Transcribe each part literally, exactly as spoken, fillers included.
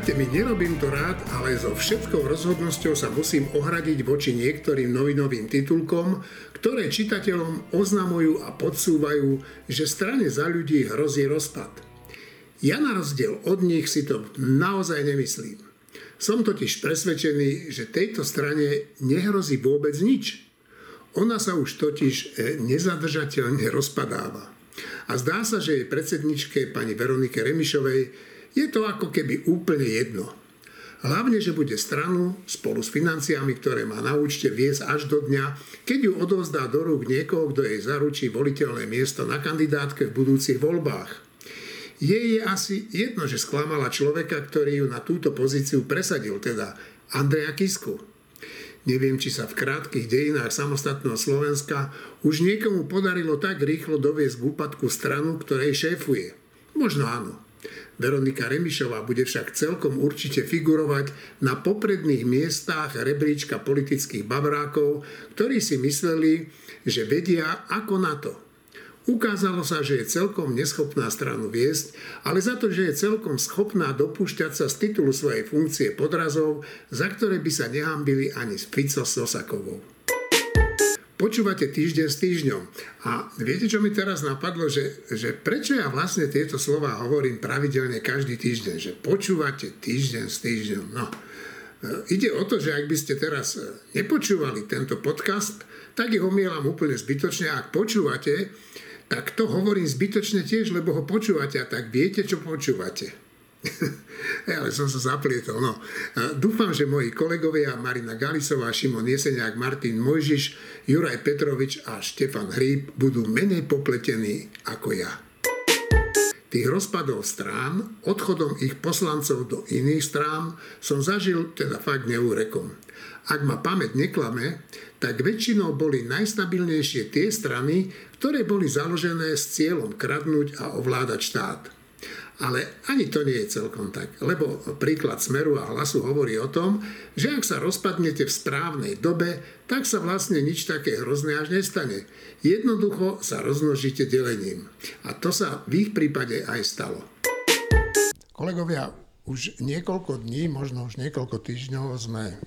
Verte mi, nerobím to rád, ale so všetkou rozhodnosťou sa musím ohradiť voči niektorým novinovým titulkom, ktoré čitateľom oznamujú a podsúvajú, že strane Za ľudí hrozí rozpad. Ja na rozdiel od nich si to naozaj nemyslím. Som totiž presvedčený, že tejto strane nehrozí vôbec nič. Ona sa už totiž nezadržateľne rozpadáva. A zdá sa, že jej predsedničke pani Veronike Remišovej je to ako keby úplne jedno. Hlavne, že bude stranu spolu s financiami, ktoré má na účte, viesť až do dňa, keď ju odovzdá do rúk niekoho, kto jej zaručí voliteľné miesto na kandidátke v budúcich voľbách. Jej je asi jedno, že sklamala človeka, ktorý ju na túto pozíciu presadil, teda Andreja Kisku. Neviem, či sa v krátkych dejinách samostatného Slovenska už niekomu podarilo tak rýchlo doviesť k úpadku stranu, ktorej šéfuje. Možno áno. Veronika Remišová bude však celkom určite figurovať na popredných miestach rebríčka politických babrákov, ktorí si mysleli, že vedia ako na to. Ukázalo sa, že je celkom neschopná stranu viesť, ale za to, že je celkom schopná dopúšťať sa z titulu svojej funkcie podrazov, za ktoré by sa nehambili ani Fico s Nosakovou. Počúvate Týždeň s týždňom a viete, čo mi teraz napadlo, že, že prečo ja vlastne tieto slová hovorím pravidelne každý týždeň, že počúvate Týždeň s týždňom. No. Ide o to, že ak by ste teraz nepočúvali tento podcast, tak ho omielam úplne zbytočne. Ak počúvate, tak to hovorím zbytočne tiež, lebo ho počúvate a tak viete, čo počúvate. Ale som sa zaplietol. No. Dúfam, že moji kolegovia Marina Galicová, Šimon Jeseniak, Martin Mojžiš, Juraj Petrovič a Štefan Hríb budú menej popletení ako ja. Tých rozpadov strán, odchodom ich poslancov do iných strán som zažil teda fakt neúrekom. Ak ma pamäť neklame, tak väčšinou boli najstabilnejšie tie strany, ktoré boli založené s cieľom kradnúť a ovládať štát. Ale ani to nie je celkom tak, lebo príklad Smeru a Hlasu hovorí o tom, že ak sa rozpadnete v správnej dobe, tak sa vlastne nič také hrozné až nestane. Jednoducho sa rozmnožíte delením. A to sa v ich prípade aj stalo. Kolegovia, už niekoľko dní, možno už niekoľko týždňov sme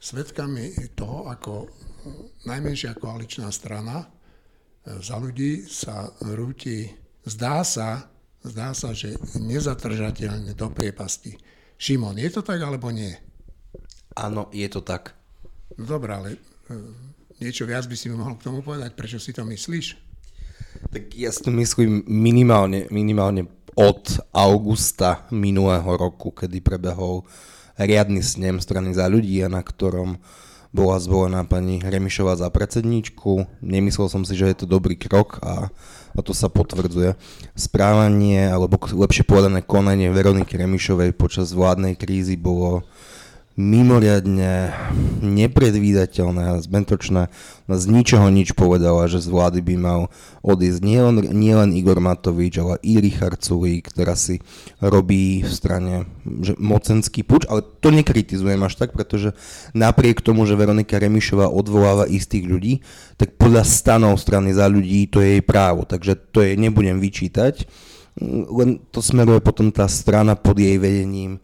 svedkami toho, ako najmenšia koaličná strana Za ľudí sa rúti, zdá sa, Zdá sa, že nezatržateľne do priepasti. Šimon, je to tak, alebo nie? Áno, je to tak. Dobre, ale niečo viac by si mi mohol k tomu povedať, prečo si to myslíš? Tak ja si to myslím minimálne, minimálne od augusta minulého roku, kedy prebehol riadny snem strany Za ľudí, na ktorom bola zvolená pani Remišová za predsedníčku. Nemyslel som si, že je to dobrý krok a, a to sa potvrdzuje. Správanie, alebo lepšie povedané konanie Veroniky Remišovej počas vládnej krízy bolo mimoriadne nepredvídateľné a zbentočné. Z ničoho nič povedala, že z vlády by mal odísť nielen nie len Igor Matovič, ale i Richard Sulík, ktorá si robí v strane že mocenský puč, ale to nekritizujem až tak, pretože napriek tomu, že Veronika Remišová odvoláva istých ľudí, tak podľa stanov strany Za ľudí to je jej právo, takže to jej nebudem vyčítať, len to smeruje potom tá strana pod jej vedením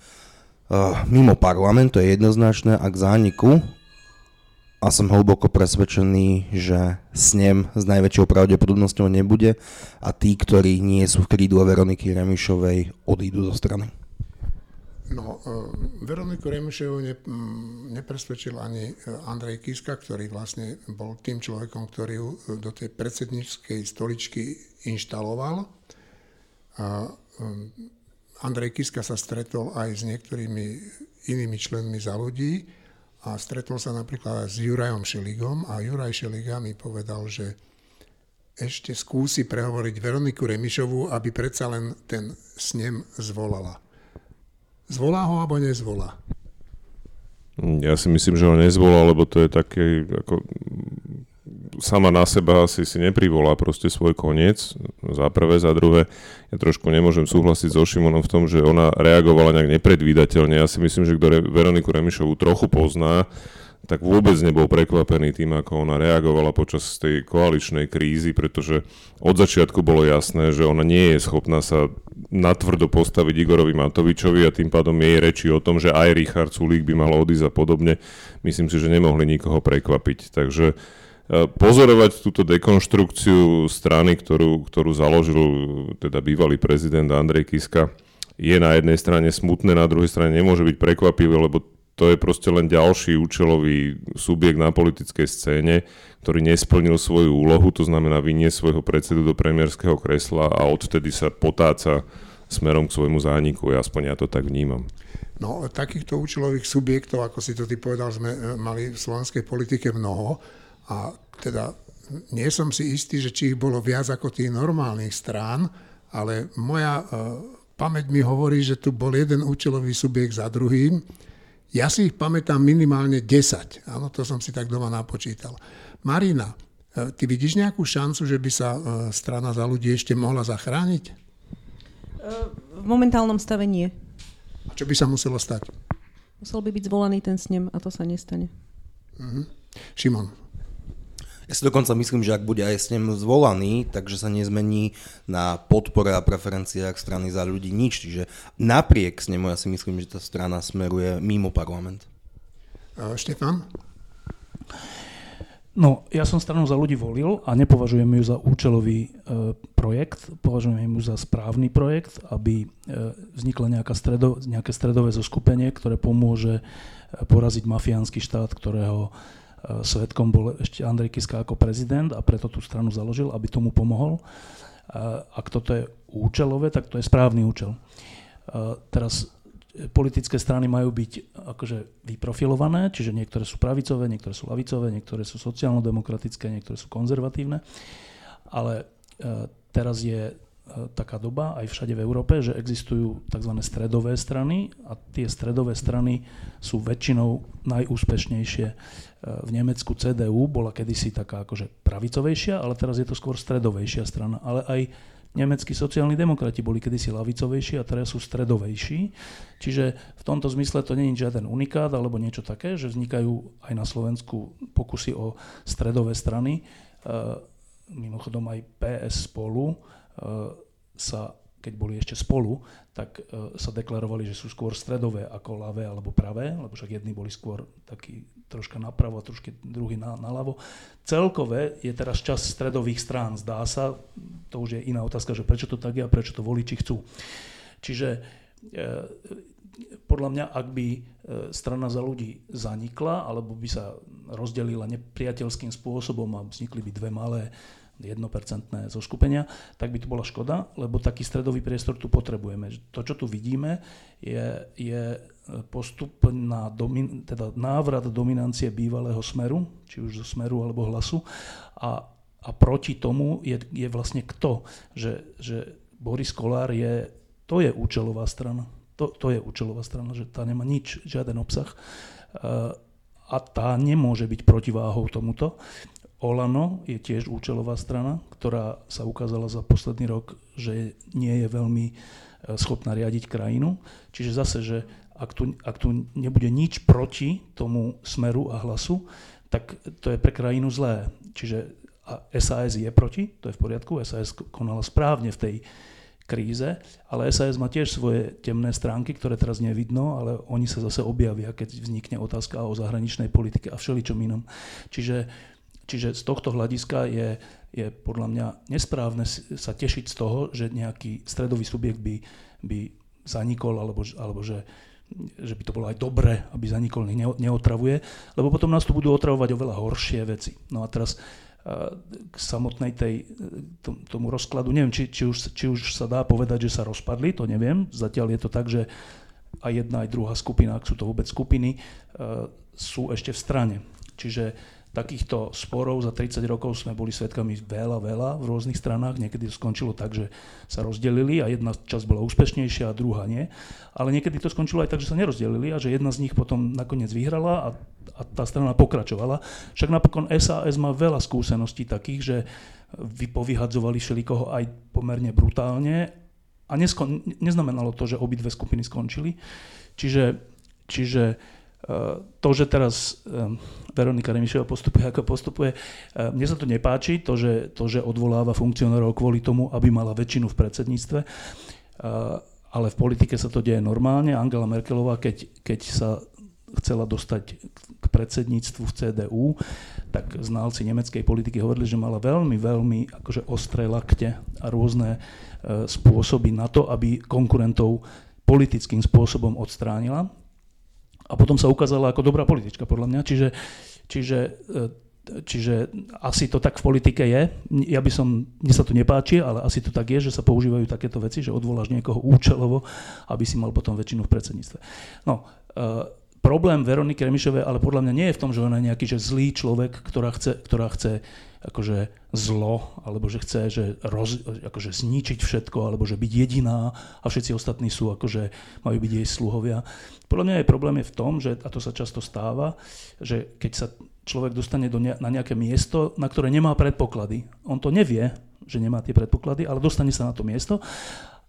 mimo parlament, to je jednoznačné, a k zániku, a som hlboko presvedčený, že snem s najväčšou pravdepodobnosťou nebude a tí, ktorí nie sú v krídle Veroniky Remišovej, odídu zo strany. No, Veroniku Remišovu nepresvedčil ani Andrej Kiska, ktorý vlastne bol tým človekom, ktorý ju do tej predsedníckej stoličky inštaloval. A Andrej Kiska sa stretol aj s niektorými inými členmi Za ľudí a stretol sa napríklad aj s Jurajom Šeligom a Juraj Šeliga mi povedal, že ešte skúsi prehovoriť Veroniku Remišovú, aby predsa len ten snem zvolala. Zvolá ho alebo nezvolá? Ja si myslím, že ho nezvolá, lebo to je také, ako sama na seba asi si neprivolá proste svoj koniec, za prvé, za druhé. Ja trošku nemôžem súhlasiť so Šimonom v tom, že ona reagovala nejak nepredvídateľne. Ja si myslím, že kto Veroniku Remišovú trochu pozná, tak vôbec nebol prekvapený tým, ako ona reagovala počas tej koaličnej krízy, pretože od začiatku bolo jasné, že ona nie je schopná sa natvrdo postaviť Igorovi Matovičovi a tým pádom jej reči o tom, že aj Richard Sulík by mal odísť a podobne, myslím si, že nemohli nikoho prekvapiť. Takže pozorovať túto dekonštrukciu strany, ktorú, ktorú založil teda bývalý prezident Andrej Kiska, je na jednej strane smutné, na druhej strane nemôže byť prekvapivé, lebo to je proste len ďalší účelový subjekt na politickej scéne, ktorý nesplnil svoju úlohu, to znamená vyniesť svojho predsedu do premiérskeho kresla a odtedy sa potáca smerom k svojmu zániku. Ja aspoň ja to tak vnímam. No, takýchto účelových subjektov, ako si to ty povedal, sme mali v slovenskej politike mnoho a teda nie som si istý, že či ich bolo viac ako tých normálnych strán, ale moja pamäť mi hovorí, že tu bol jeden účelový subjekt za druhým. Ja si ich pamätám minimálne desať. Áno, to som si tak doma napočítal. Marina, ty vidíš nejakú šancu, že by sa strana Za ľudí ešte mohla zachrániť? V momentálnom stave nie. A čo by sa muselo stať? Musel by byť zvolaný ten snem a to sa nestane. Mhm. Šimon. Ja si dokonca myslím, že ak bude aj snem zvolaný, takže sa nezmení na podpore a preferenciách strany Za ľudí nič. Čiže napriek snemu ja si myslím, že tá strana smeruje mimo parlament. A Štefan? No, ja som stranu Za ľudí volil a nepovažujem ju za účelový e, projekt, považujem ju za správny projekt, aby e, vznikla nejaká stredo, nejaké stredové zoskupenie, ktoré pomôže poraziť mafiánsky štát, ktorého svedkom bol ešte Andrej Kiska ako prezident a preto tú stranu založil, aby tomu pomohol. Ak toto je účelové, tak to je správny účel. Teraz politické strany majú byť akože vyprofilované, čiže niektoré sú pravicové, niektoré sú ľavicové, niektoré sú sociálno-demokratické, niektoré sú konzervatívne, ale teraz je taká doba aj všade v Európe, že existujú tzv. Stredové strany a tie stredové strany sú väčšinou najúspešnejšie. V Nemecku cé dé ú bola kedysi taká akože pravicovejšia, ale teraz je to skôr stredovejšia strana. Ale aj nemeckí sociálni demokrati boli kedysi ľavicovejší a teraz sú stredovejší. Čiže v tomto zmysle to nie je žiaden unikát alebo niečo také, že vznikajú aj na Slovensku pokusy o stredové strany. Mimochodom aj pé es Spolu sa, keď boli ešte spolu, tak sa deklarovali, že sú skôr stredové ako ľavé alebo pravé, lebo však jedni boli skôr takí troška napravo a trošky druhý na, naľavo. Celkové je teraz čas stredových strán, zdá sa, to už je iná otázka, že prečo to tak je a prečo to voliči chcú. Čiže e, podľa mňa, ak by strana Za ľudí zanikla, alebo by sa rozdelila nepriateľským spôsobom a vznikli by dve malé jednopercentné zoskupenia, tak by to bola škoda, lebo taký stredový priestor tu potrebujeme. To, čo tu vidíme, je, je postup na domin, teda návrat dominancie bývalého Smeru, či už zo Smeru alebo Hlasu, a, a proti tomu je, je vlastne kto? Že, že Boris Kollár je, to je účelová strana. To, to je účelová strana, že tá nemá nič, žiaden obsah a tá nemôže byť protiváhou tomuto. Olano je tiež účelová strana, ktorá sa ukázala za posledný rok, že nie je veľmi schopná riadiť krajinu. Čiže zase, že ak tu, ak tu nebude nič proti tomu Smeru a Hlasu, tak to je pre krajinu zlé. Čiže es a es je proti, to je v poriadku, es a es konala správne v tej kríze, ale es a es má tiež svoje temné stránky, ktoré teraz nevidno, ale oni sa zase objavia, keď vznikne otázka o zahraničnej politike a všeličom inom. Čiže Čiže z tohto hľadiska je, je podľa mňa nesprávne sa tešiť z toho, že nejaký stredový subjekt by, by zanikol, alebo, alebo že, že by to bolo aj dobre, aby zanikol, nech neotravuje, lebo potom nás tu budú otravovať oveľa horšie veci. No a teraz k samotnej tej, tomu rozkladu, neviem, či, či, už, či už sa dá povedať, že sa rozpadli, to neviem. Zatiaľ je to tak, že aj jedna, aj druhá skupina, ak sú to vôbec skupiny, sú ešte v strane. Čiže takýchto sporov za tridsať rokov sme boli svedkami veľa, veľa v rôznych stranách. Niekedy to skončilo tak, že sa rozdelili a jedna časť bola úspešnejšia a druhá nie. Ale niekedy to skončilo aj tak, že sa nerozdelili a že jedna z nich potom nakoniec vyhrala a, a tá strana pokračovala. Však napokon es a es má veľa skúseností takých, že vypovyhadzovali všelikoho aj pomerne brutálne a neskon, neznamenalo to, že obidve skupiny skončili. Čiže... čiže to, že teraz Veronika Remišová postupuje, ako postupuje, mne sa to nepáči, to že, to, že odvoláva funkcionárov kvôli tomu, aby mala väčšinu v predsedníctve. ale v politike sa to deje normálne. Angela Merkelová, keď, keď sa chcela dostať k predsedníctvu v cé dé ú, tak znalci nemeckej politiky hovorili, že mala veľmi, veľmi akože ostré lakte a rôzne e, spôsoby na to, aby konkurentov politickým spôsobom odstránila. A potom sa ukázala ako dobrá politička, podľa mňa. Čiže, čiže, čiže asi to tak v politike je. Ja by som, mne sa to nepáči, ale asi to tak je, že sa používajú takéto veci, že odvoláš niekoho účelovo, aby si mal potom väčšinu v predsedníctve. No, e, problém Veroniky Remišovej ale podľa mňa nie je v tom, že ona je nejaký že zlý človek, ktorá chce, ktorá chce akože zlo, alebo že chce že roz, akože zničiť všetko, alebo že byť jediná a všetci ostatní sú akože majú byť jej sluhovia. Podľa mňa jej problém je v tom, že, a to sa často stáva, že keď sa človek dostane do ne, na nejaké miesto, na ktoré nemá predpoklady, on to nevie, že nemá tie predpoklady, ale dostane sa na to miesto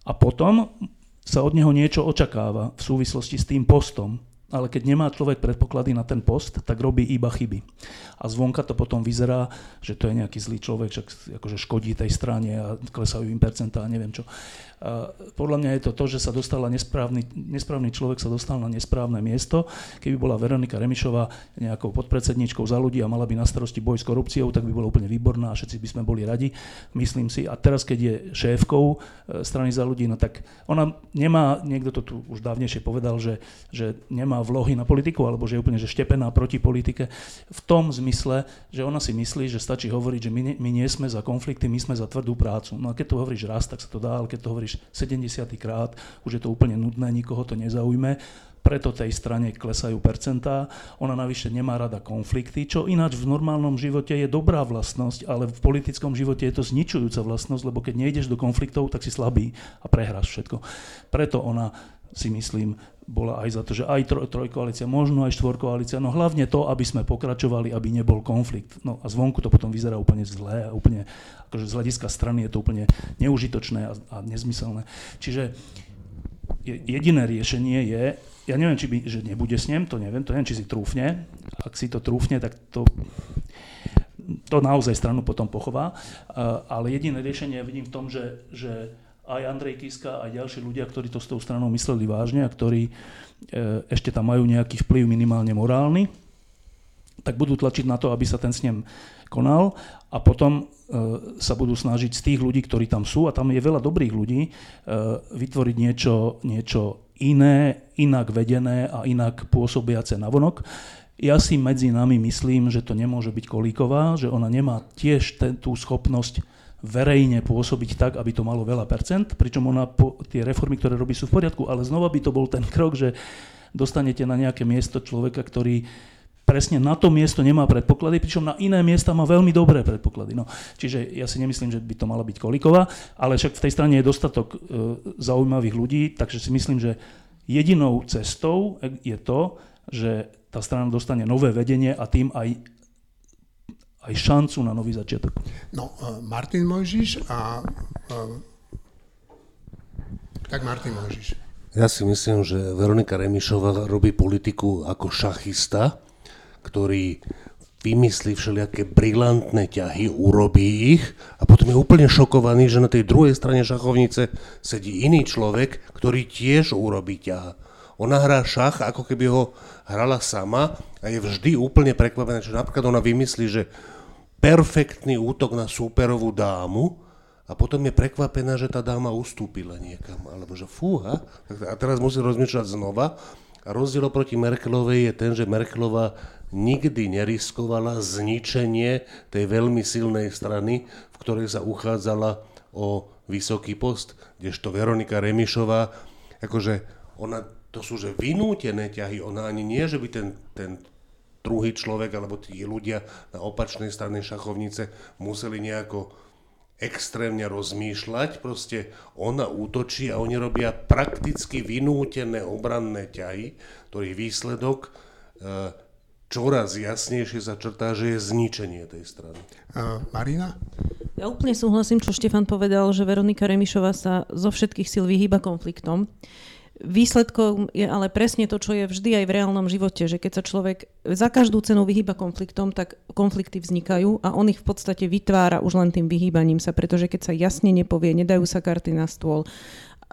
a potom sa od neho niečo očakáva v súvislosti s tým postom. Ale keď nemá človek predpoklady na ten post, tak robí iba chyby. A zvonka to potom vyzerá, že to je nejaký zlý človek, že akože škodí tej strane a klesajú im percentá a neviem čo. A podľa mňa je to to, že sa dostala nesprávny, nesprávny človek sa dostal na nesprávne miesto. Keby bola Veronika Remišová nejakou podpredsedničkou Za ľudí a mala by na starosti boj s korupciou, tak by bola úplne výborná a všetci by sme boli radi, myslím si. A teraz, keď je šéfkou strany Za ľudí, no tak ona nemá, niekto to tu už dávnejšie povedal, že, že nemá vlohy na politiku, alebo že je úplne že štepená proti politike, v tom zmysle, že ona si myslí, že stačí hovoriť, že my nie, my nie sme za konflikty, my sme za tvrdú prácu. No a keď to hovoríš raz, tak sa to dá, ale keď to hovoríš sedemdesiatkrát, už je to úplne nudné, nikoho to nezaujme, preto tej strane klesajú percentá, ona navyše nemá rada konflikty, čo ináč v normálnom živote je dobrá vlastnosť, ale v politickom živote je to zničujúca vlastnosť, lebo keď nejdeš do konfliktov, tak si slabý a prehráš všetko. Preto ona si myslím, bola aj za to, že aj troj, trojkoalícia, možno aj štvorkoalícia, no hlavne to, aby sme pokračovali, aby nebol konflikt. No a zvonku to potom vyzerá úplne zlé a úplne, akože z hľadiska strany je to úplne neužitočné a, a nezmyselné. Čiže jediné riešenie je, ja neviem, či by, že nebude s ním, to neviem, to neviem, či si trúfne. Ak si to trúfne, tak to, to naozaj stranu potom pochová. Ale jediné riešenie ja vidím v tom, že, že aj Andrej Kiska, aj ďalší ľudia, ktorí to s tou stranou mysleli vážne a ktorí e, ešte tam majú nejaký vplyv minimálne morálny, tak budú tlačiť na to, aby sa ten snem konal a potom e, sa budú snažiť z tých ľudí, ktorí tam sú, a tam je veľa dobrých ľudí, e, vytvoriť niečo, niečo iné, inak vedené a inak pôsobiace navonok. Ja si medzi nami myslím, že to nemôže byť Kolíková, že ona nemá tiež ten, tú schopnosť verejne pôsobiť tak, aby to malo veľa percent, pričom ona po, tie reformy, ktoré robí, sú v poriadku, ale znova by to bol ten krok, že dostanete na nejaké miesto človeka, ktorý presne na to miesto nemá predpoklady, pričom na iné miesta má veľmi dobré predpoklady. No, čiže ja si nemyslím, že by to mala byť Kolíková, ale však v tej strane je dostatok e, zaujímavých ľudí, takže si myslím, že jedinou cestou je to, že tá strana dostane nové vedenie a tým aj aj šancu na nový začiatok. No, Martin Mojžiš a... Tak Martin Mojžiš. Ja si myslím, že Veronika Remišová robí politiku ako šachista, ktorý vymyslí všelijaké brilantné ťahy, urobí ich a potom je úplne šokovaný, že na tej druhej strane šachovnice sedí iný človek, ktorý tiež urobí ťah. Ona hrá šach, ako keby ho hrala sama a je vždy úplne prekvapená, že napríklad ona vymyslí, že perfektný útok na súperovú dámu a potom je prekvapená, že tá dáma ustúpila niekam, alebo že fúha, a teraz musí rozmýšľať znova. A rozdiel oproti Merkelovej je ten, že Merkelová nikdy neriskovala zničenie tej veľmi silnej strany, v ktorej sa uchádzala o vysoký post, kdežto Veronika Remišová, akože ona, to sú že vynútené ťahy, ona ani nie, že by ten, ten druhý človek alebo tí ľudia na opačnej strane šachovnice museli nejako extrémne rozmýšľať, proste ona útočí a oni robia prakticky vynútené obranné ťahy, ktorých výsledok e, čoraz jasnejšie sa črtá, že je zničenie tej strany. Uh, Marina? Ja úplne súhlasím, čo Štefan povedal, že Veronika Remišová sa zo všetkých síl vyhýba konfliktom. Výsledkom je ale presne to, čo je vždy aj v reálnom živote, že keď sa človek za každú cenu vyhýba konfliktom, tak konflikty vznikajú a on ich v podstate vytvára už len tým vyhýbaním sa, pretože keď sa jasne nepovie, nedajú sa karty na stôl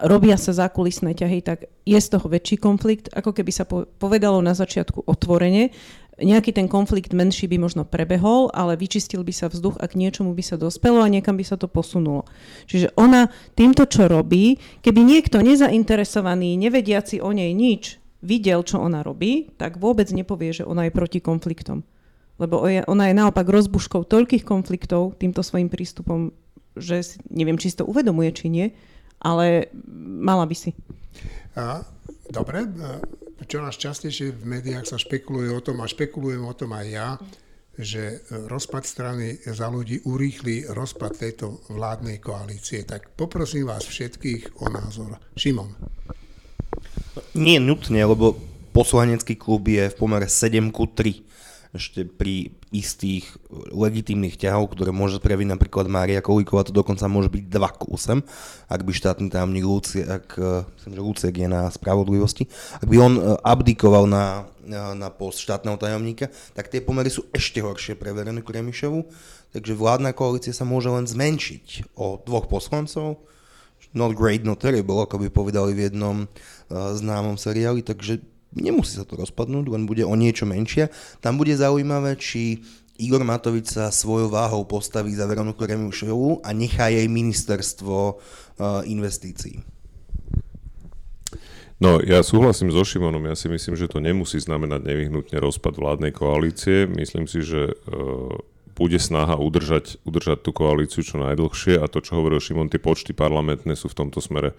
robia sa zákulisné ťahy, tak je z toho väčší konflikt, ako keby sa povedalo na začiatku otvorene. Nejaký ten konflikt menší by možno prebehol, ale vyčistil by sa vzduch a k niečomu by sa dospelo a niekam by sa to posunulo. Čiže ona týmto, čo robí, keby niekto nezainteresovaný, nevediaci o nej nič, videl, čo ona robí, tak vôbec nepovie, že ona je proti konfliktom. Lebo ona je naopak rozbuškou toľkých konfliktov týmto svojím prístupom, že neviem, či si to uvedomuje, či nie, ale mala by si. Dobre, čoraz častejšie v médiách sa špekuluje o tom, a špekulujem o tom aj ja, že rozpad strany Za ľudí urýchli rozpad tejto vládnej koalície. Tak poprosím vás všetkých o názor. Šimon. Nie nutne, lebo poslanecký klub je v pomere sedem ku tri. Ešte pri istých legitímnych ťahov, ktoré môže prejaviť napríklad Mária Kolíková, to dokonca môže byť dva ku osem, ak by štátny tajomník Luciek, ak, myslím, že Luciek je na spravodlivosti, ak by on abdikoval na, na post štátneho tajomníka, tak tie pomery sú ešte horšie pre Veroniku Remišovu, takže vládna koalícia sa môže len zmenšiť o dvoch poslancov. Not great, not terrible, ako by povedali v jednom uh, známom seriáli, takže nemusí sa to rozpadnúť, len bude o niečo menšia. Tam bude zaujímavé, či Igor Matovič sa svojou váhou postaví za Veroniku Remišovú a nechá jej ministerstvo uh, investícií. No, ja súhlasím so Šimonom, ja si myslím, že to nemusí znamenať nevyhnutne rozpad vládnej koalície. Myslím si, že uh, bude snaha udržať, udržať tú koalíciu čo najdlhšie a to, čo hovoril Šimon, tie počty parlamentné sú v tomto smere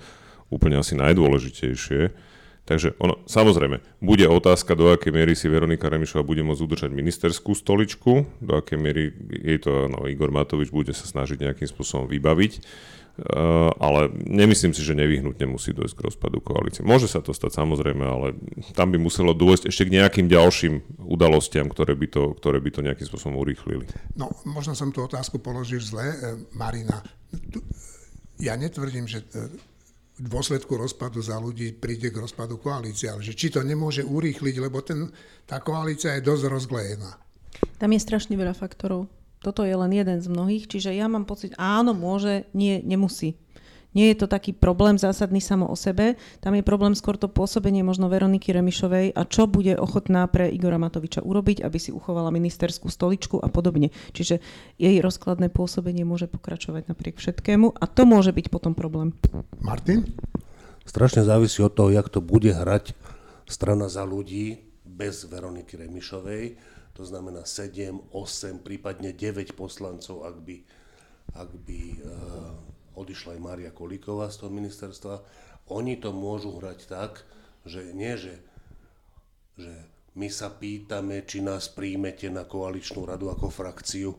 úplne asi najdôležitejšie. Takže ono, samozrejme, bude otázka, do akej miery si Veronika Remišová bude môcť udržať ministerskú stoličku, do akej miery jej to, no, Igor Matovič bude sa snažiť nejakým spôsobom vybaviť, uh, ale nemyslím si, že nevyhnutne musí dôjsť k rozpadu koalície. Môže sa to stať, samozrejme, ale tam by muselo dôjsť ešte k nejakým ďalším udalostiam, ktoré by to, ktoré by to nejakým spôsobom urýchlili. No, možno som tú otázku položil zle, Marina. Ja netvrdím, že v dôsledku rozpadu Za ľudí príde k rozpadu koalície, ale že či to nemôže urýchliť, lebo ten, tá koalícia je dosť rozglejená. Tam je strašne veľa faktorov. Toto je len jeden z mnohých, čiže ja mám pocit, áno, môže, nie, nemusí. Nie je to taký problém zásadný samo o sebe, tam je problém skôr to pôsobenie možno Veroniky Remišovej a čo bude ochotná pre Igora Matoviča urobiť, aby si uchovala ministerskú stoličku a podobne. Čiže jej rozkladné pôsobenie môže pokračovať napriek všetkému a to môže byť potom problém. Martin? Strašne závisí od toho, jak to bude hrať strana Za ľudí bez Veroniky Remišovej, to znamená sedem, osem, prípadne deväť poslancov, ak by... Ak by uh, odišla aj Mária Kolíková z toho ministerstva, oni to môžu hrať tak, že nie, že, že my sa pýtame, či nás príjmete na koaličnú radu ako frakciu,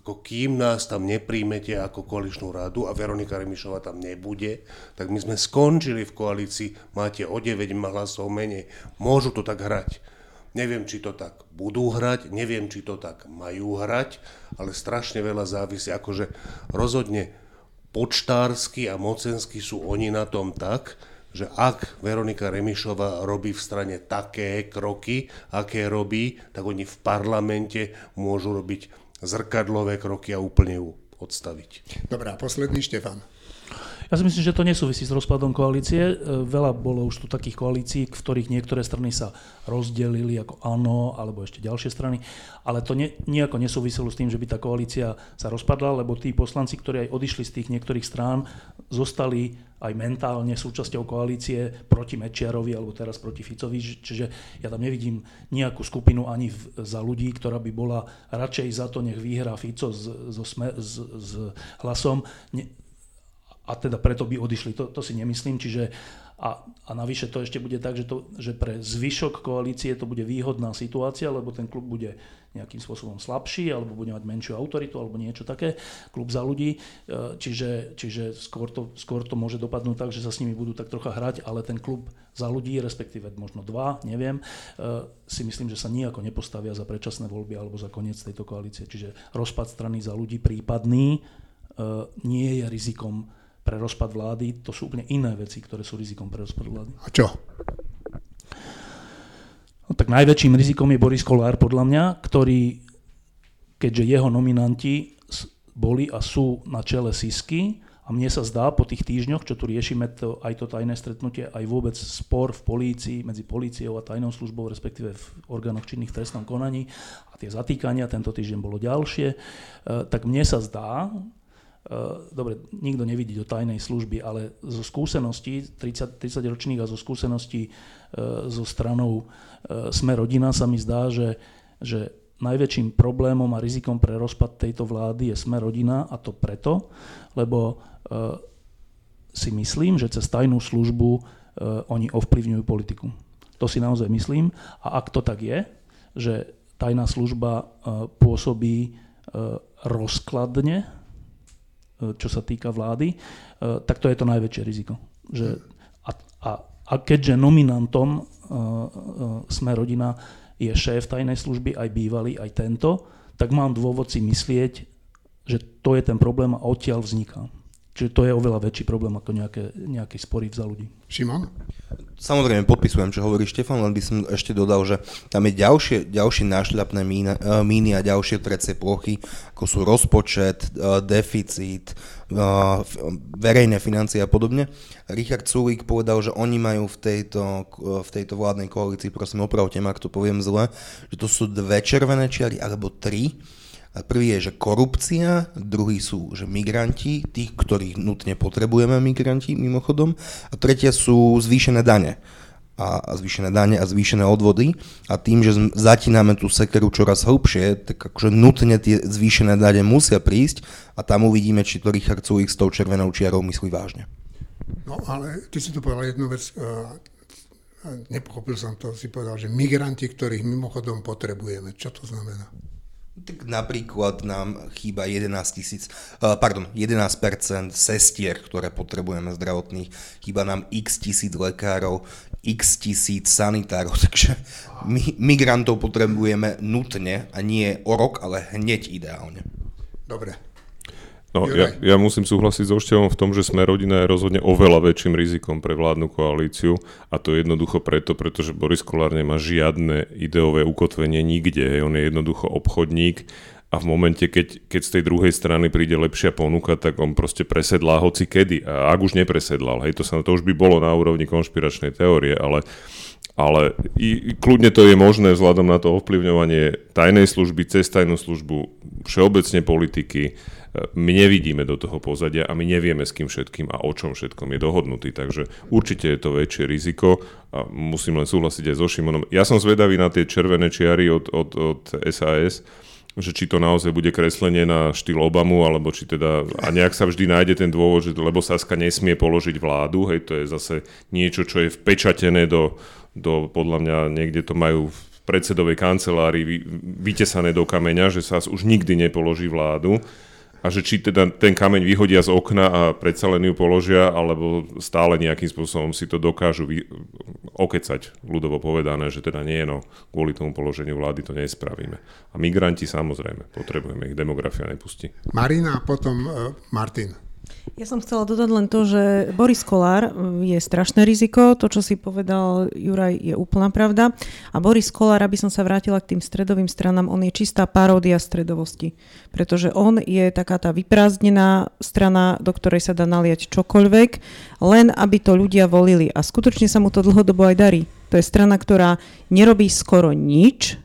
ako kým nás tam nepríjmete ako koaličnú radu a Veronika Remišová tam nebude, tak my sme skončili v koalícii, máte o deväť hlasov menej, môžu to tak hrať. Neviem, či to tak budú hrať, neviem, či to tak majú hrať, ale strašne veľa závisí, akože rozhodne počtársky a mocensky sú oni na tom tak, že ak Veronika Remišová robí v strane také kroky, aké robí, tak oni v parlamente môžu robiť zrkadlové kroky a úplne ju odstaviť. Dobre, posledný Štefan. Ja si myslím, že to nesúvisí s rozpadom koalície. Veľa bolo už tu takých koalícií, v ktorých niektoré strany sa rozdelili, ako Áno, alebo ešte ďalšie strany, ale to ne, nejako nesúviselo s tým, že by tá koalícia sa rozpadla, lebo tí poslanci, ktorí aj odišli z tých niektorých strán, zostali aj mentálne súčasťou koalície proti Mečiarovi, alebo teraz proti Ficovi, čiže ja tam nevidím nejakú skupinu ani v, Za ľudí, ktorá by bola radšej za to, nech vyhrá Fico s, so sme, s, s Hlasom, ne, a teda preto by odišli, to, to si nemyslím, čiže a, a navyše to ešte bude tak, že, to, že pre zvyšok koalície to bude výhodná situácia, lebo ten klub bude nejakým spôsobom slabší, alebo bude mať menšiu autoritu, alebo niečo také, klub Za ľudí, čiže, čiže skôr, to, skôr to môže dopadnúť tak, že sa s nimi budú tak trocha hrať, ale ten klub Za ľudí, respektíve možno dva, neviem, si myslím, že sa nijako nepostavia za predčasné voľby, alebo za koniec tejto koalície, čiže rozpad strany Za ľudí prípadný nie je rizikom pre rozpad vlády, to sú úplne iné veci, ktoré sú rizikom pre rozpad vlády. A čo? No, tak najväčším rizikom je Boris Kollár, podľa mňa, ktorý, keďže jeho nominanti boli a sú na čele Sisky A mne sa zdá po tých týždňoch, čo tu riešime to, aj to tajné stretnutie, aj vôbec spor v polícii, medzi políciou a tajnou službou, respektíve v orgánoch činných v trestnom konaní a tie zatýkania, tento týždeň bolo ďalšie, e, tak mne sa zdá, dobre, nikto nevidí do tajnej služby, ale zo skúseností tridsaťročných a zo skúseností zo stranou Sme rodina sa mi zdá, že, že najväčším problémom a rizikom pre rozpad tejto vlády je Sme rodina, a to preto, lebo si myslím, že cez tajnú službu oni ovplyvňujú politiku. To si naozaj myslím, a ak to tak je, že tajná služba pôsobí rozkladne, čo sa týka vlády, tak to je to najväčšie riziko. Že a, a, a keďže nominantom uh, uh, Sme rodina je šéf tajnej služby, aj bývalý, aj tento, tak mám dôvod si myslieť, že to je ten problém a odtiaľ vzniká. Čiže to je oveľa väčší problém ako nejaké, nejaké spory za ľudí. Šimon? Samozrejme, podpisujem, čo hovorí Štefan, len by som ešte dodal, že tam je ďalšie, ďalšie nášľapné míny a ďalšie trecie plochy, ako sú rozpočet, deficit, verejné financie a podobne. Richard Sulík povedal, že oni majú v tejto, v tejto vládnej koalícii, prosím, opravte ma, ak to poviem zle, že to sú dve červené čiary alebo tri. A prvý je, že korupcia, druhý sú, že migranti, tých, ktorých nutne potrebujeme migranti, mimochodom, a tretia sú zvýšené dane. A, a zvýšené dane a zvýšené odvody. A tým, že zatíname tú sekeru čoraz hlbšie, tak akože nutne tie zvýšené dane musia prísť a tam uvidíme, či to Richard Sulík s tou červenou čiarou myslí vážne. No ale ty si tu povedal jednu vec, nepochopil som to, si povedal, že migranti, ktorých mimochodom potrebujeme. Čo to znamená? Tak napríklad nám chýba jedenásť tisíc, pardon, jedenásť percent sestier, ktoré potrebujeme zdravotných, chýba nám x tisíc lekárov, x tisíc sanitárov, takže my migrantov potrebujeme nutne a nie o rok, ale hneď ideálne. Dobre. No, ja, ja musím súhlasiť so Števom v tom, že Sme rodina je rozhodne oveľa väčším rizikom pre vládnu koalíciu, a to jednoducho preto, pretože Boris Kollár nemá žiadne ideové ukotvenie nikde. On je jednoducho obchodník a v momente, keď, keď z tej druhej strany príde lepšia ponuka, tak on proste presedlá hoci kedy. A ak už nepresedlal, hej, to, sa, to už by bolo na úrovni konšpiračnej teórie, ale... Ale i, kľudne to je možné vzhľadom na to ovplyvňovanie tajnej služby, cez tajnú službu, všeobecne politiky. My nevidíme do toho pozadia a my nevieme, s kým všetkým a o čom všetkom je dohodnutý. Takže určite je to väčšie riziko a musím len súhlasiť aj so Šimonom. Ja som zvedavý na tie červené čiary od, od, od es a es, že či to naozaj bude kreslenie na štýl Obamu, alebo či teda, a nejak sa vždy nájde ten dôvod, že lebo Saska nesmie položiť vládu, hej, to je zase niečo, čo je vpečatené do, do podľa mňa, niekde to majú v predsedovej kancelárii vytesané do kameňa, že Sas už nikdy nepoloží vládu, a že či teda ten kameň vyhodia z okna a predsa len ju položia, alebo stále nejakým spôsobom si to dokážu vy... okecať, ľudovo povedané, že teda nie, no, kvôli tomu položeniu vlády to nespravíme. A migranti samozrejme, potrebujeme ich, demografia nepustí. Marina a potom uh, Martin. Ja som chcela dodať len to, že Boris Kollár je strašné riziko, to, čo si povedal Juraj, je úplná pravda. A Boris Kollár, aby som sa vrátila k tým stredovým stranám, on je čistá paródia stredovosti, pretože on je taká tá vyprázdnená strana, do ktorej sa dá naliať čokoľvek, len aby to ľudia volili. A skutočne sa mu to dlhodobo aj darí. To je strana, ktorá nerobí skoro nič,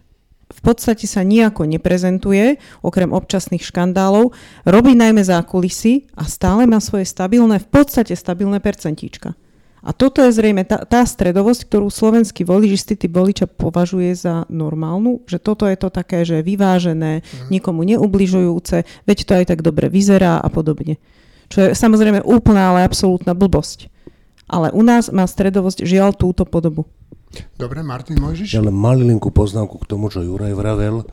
v podstate sa nejako neprezentuje, okrem občasných škandálov, robí najmä zákulisy a stále má svoje stabilné, v podstate stabilné percentíčka. A toto je zrejme tá, tá stredovosť, ktorú slovenský volič, istý typ voliča považuje za normálnu, že toto je to také, že vyvážené, nikomu neubližujúce, veď to aj tak dobre vyzerá a podobne. Čo je samozrejme úplná, ale absolútna blbosť. Ale u nás má stredovosť žiaľ túto podobu. Dobre, Martin Mojžiš? Ja len malilinku poznámku k tomu, čo Juraj vravel,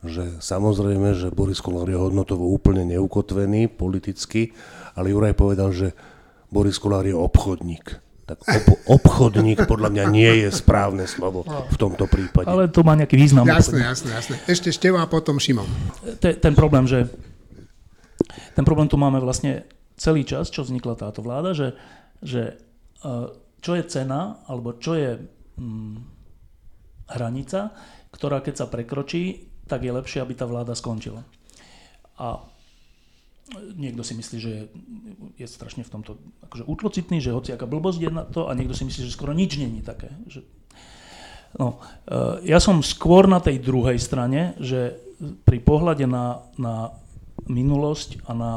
že samozrejme, že Boris Kollár je hodnotovo úplne neukotvený politicky, ale Juraj povedal, že Boris Kollár je obchodník. Tak ob- obchodník podľa mňa nie je správne slovo v tomto prípade. Ale to má nejaký význam. Jasné, jasné, jasné. Ešte Števa a potom Šimon. Ten problém, že ten problém tu máme vlastne celý čas, čo vznikla táto vláda, že čo je cena, alebo čo je hranica, ktorá keď sa prekročí, tak je lepšie, aby tá vláda skončila. A niekto si myslí, že je strašne v tomto akože útlocitný, že hociaká blbosť je na to a niekto si myslí, že skoro nič není také. Že... No, ja som skôr na tej druhej strane, že pri pohľade na, na minulosť a na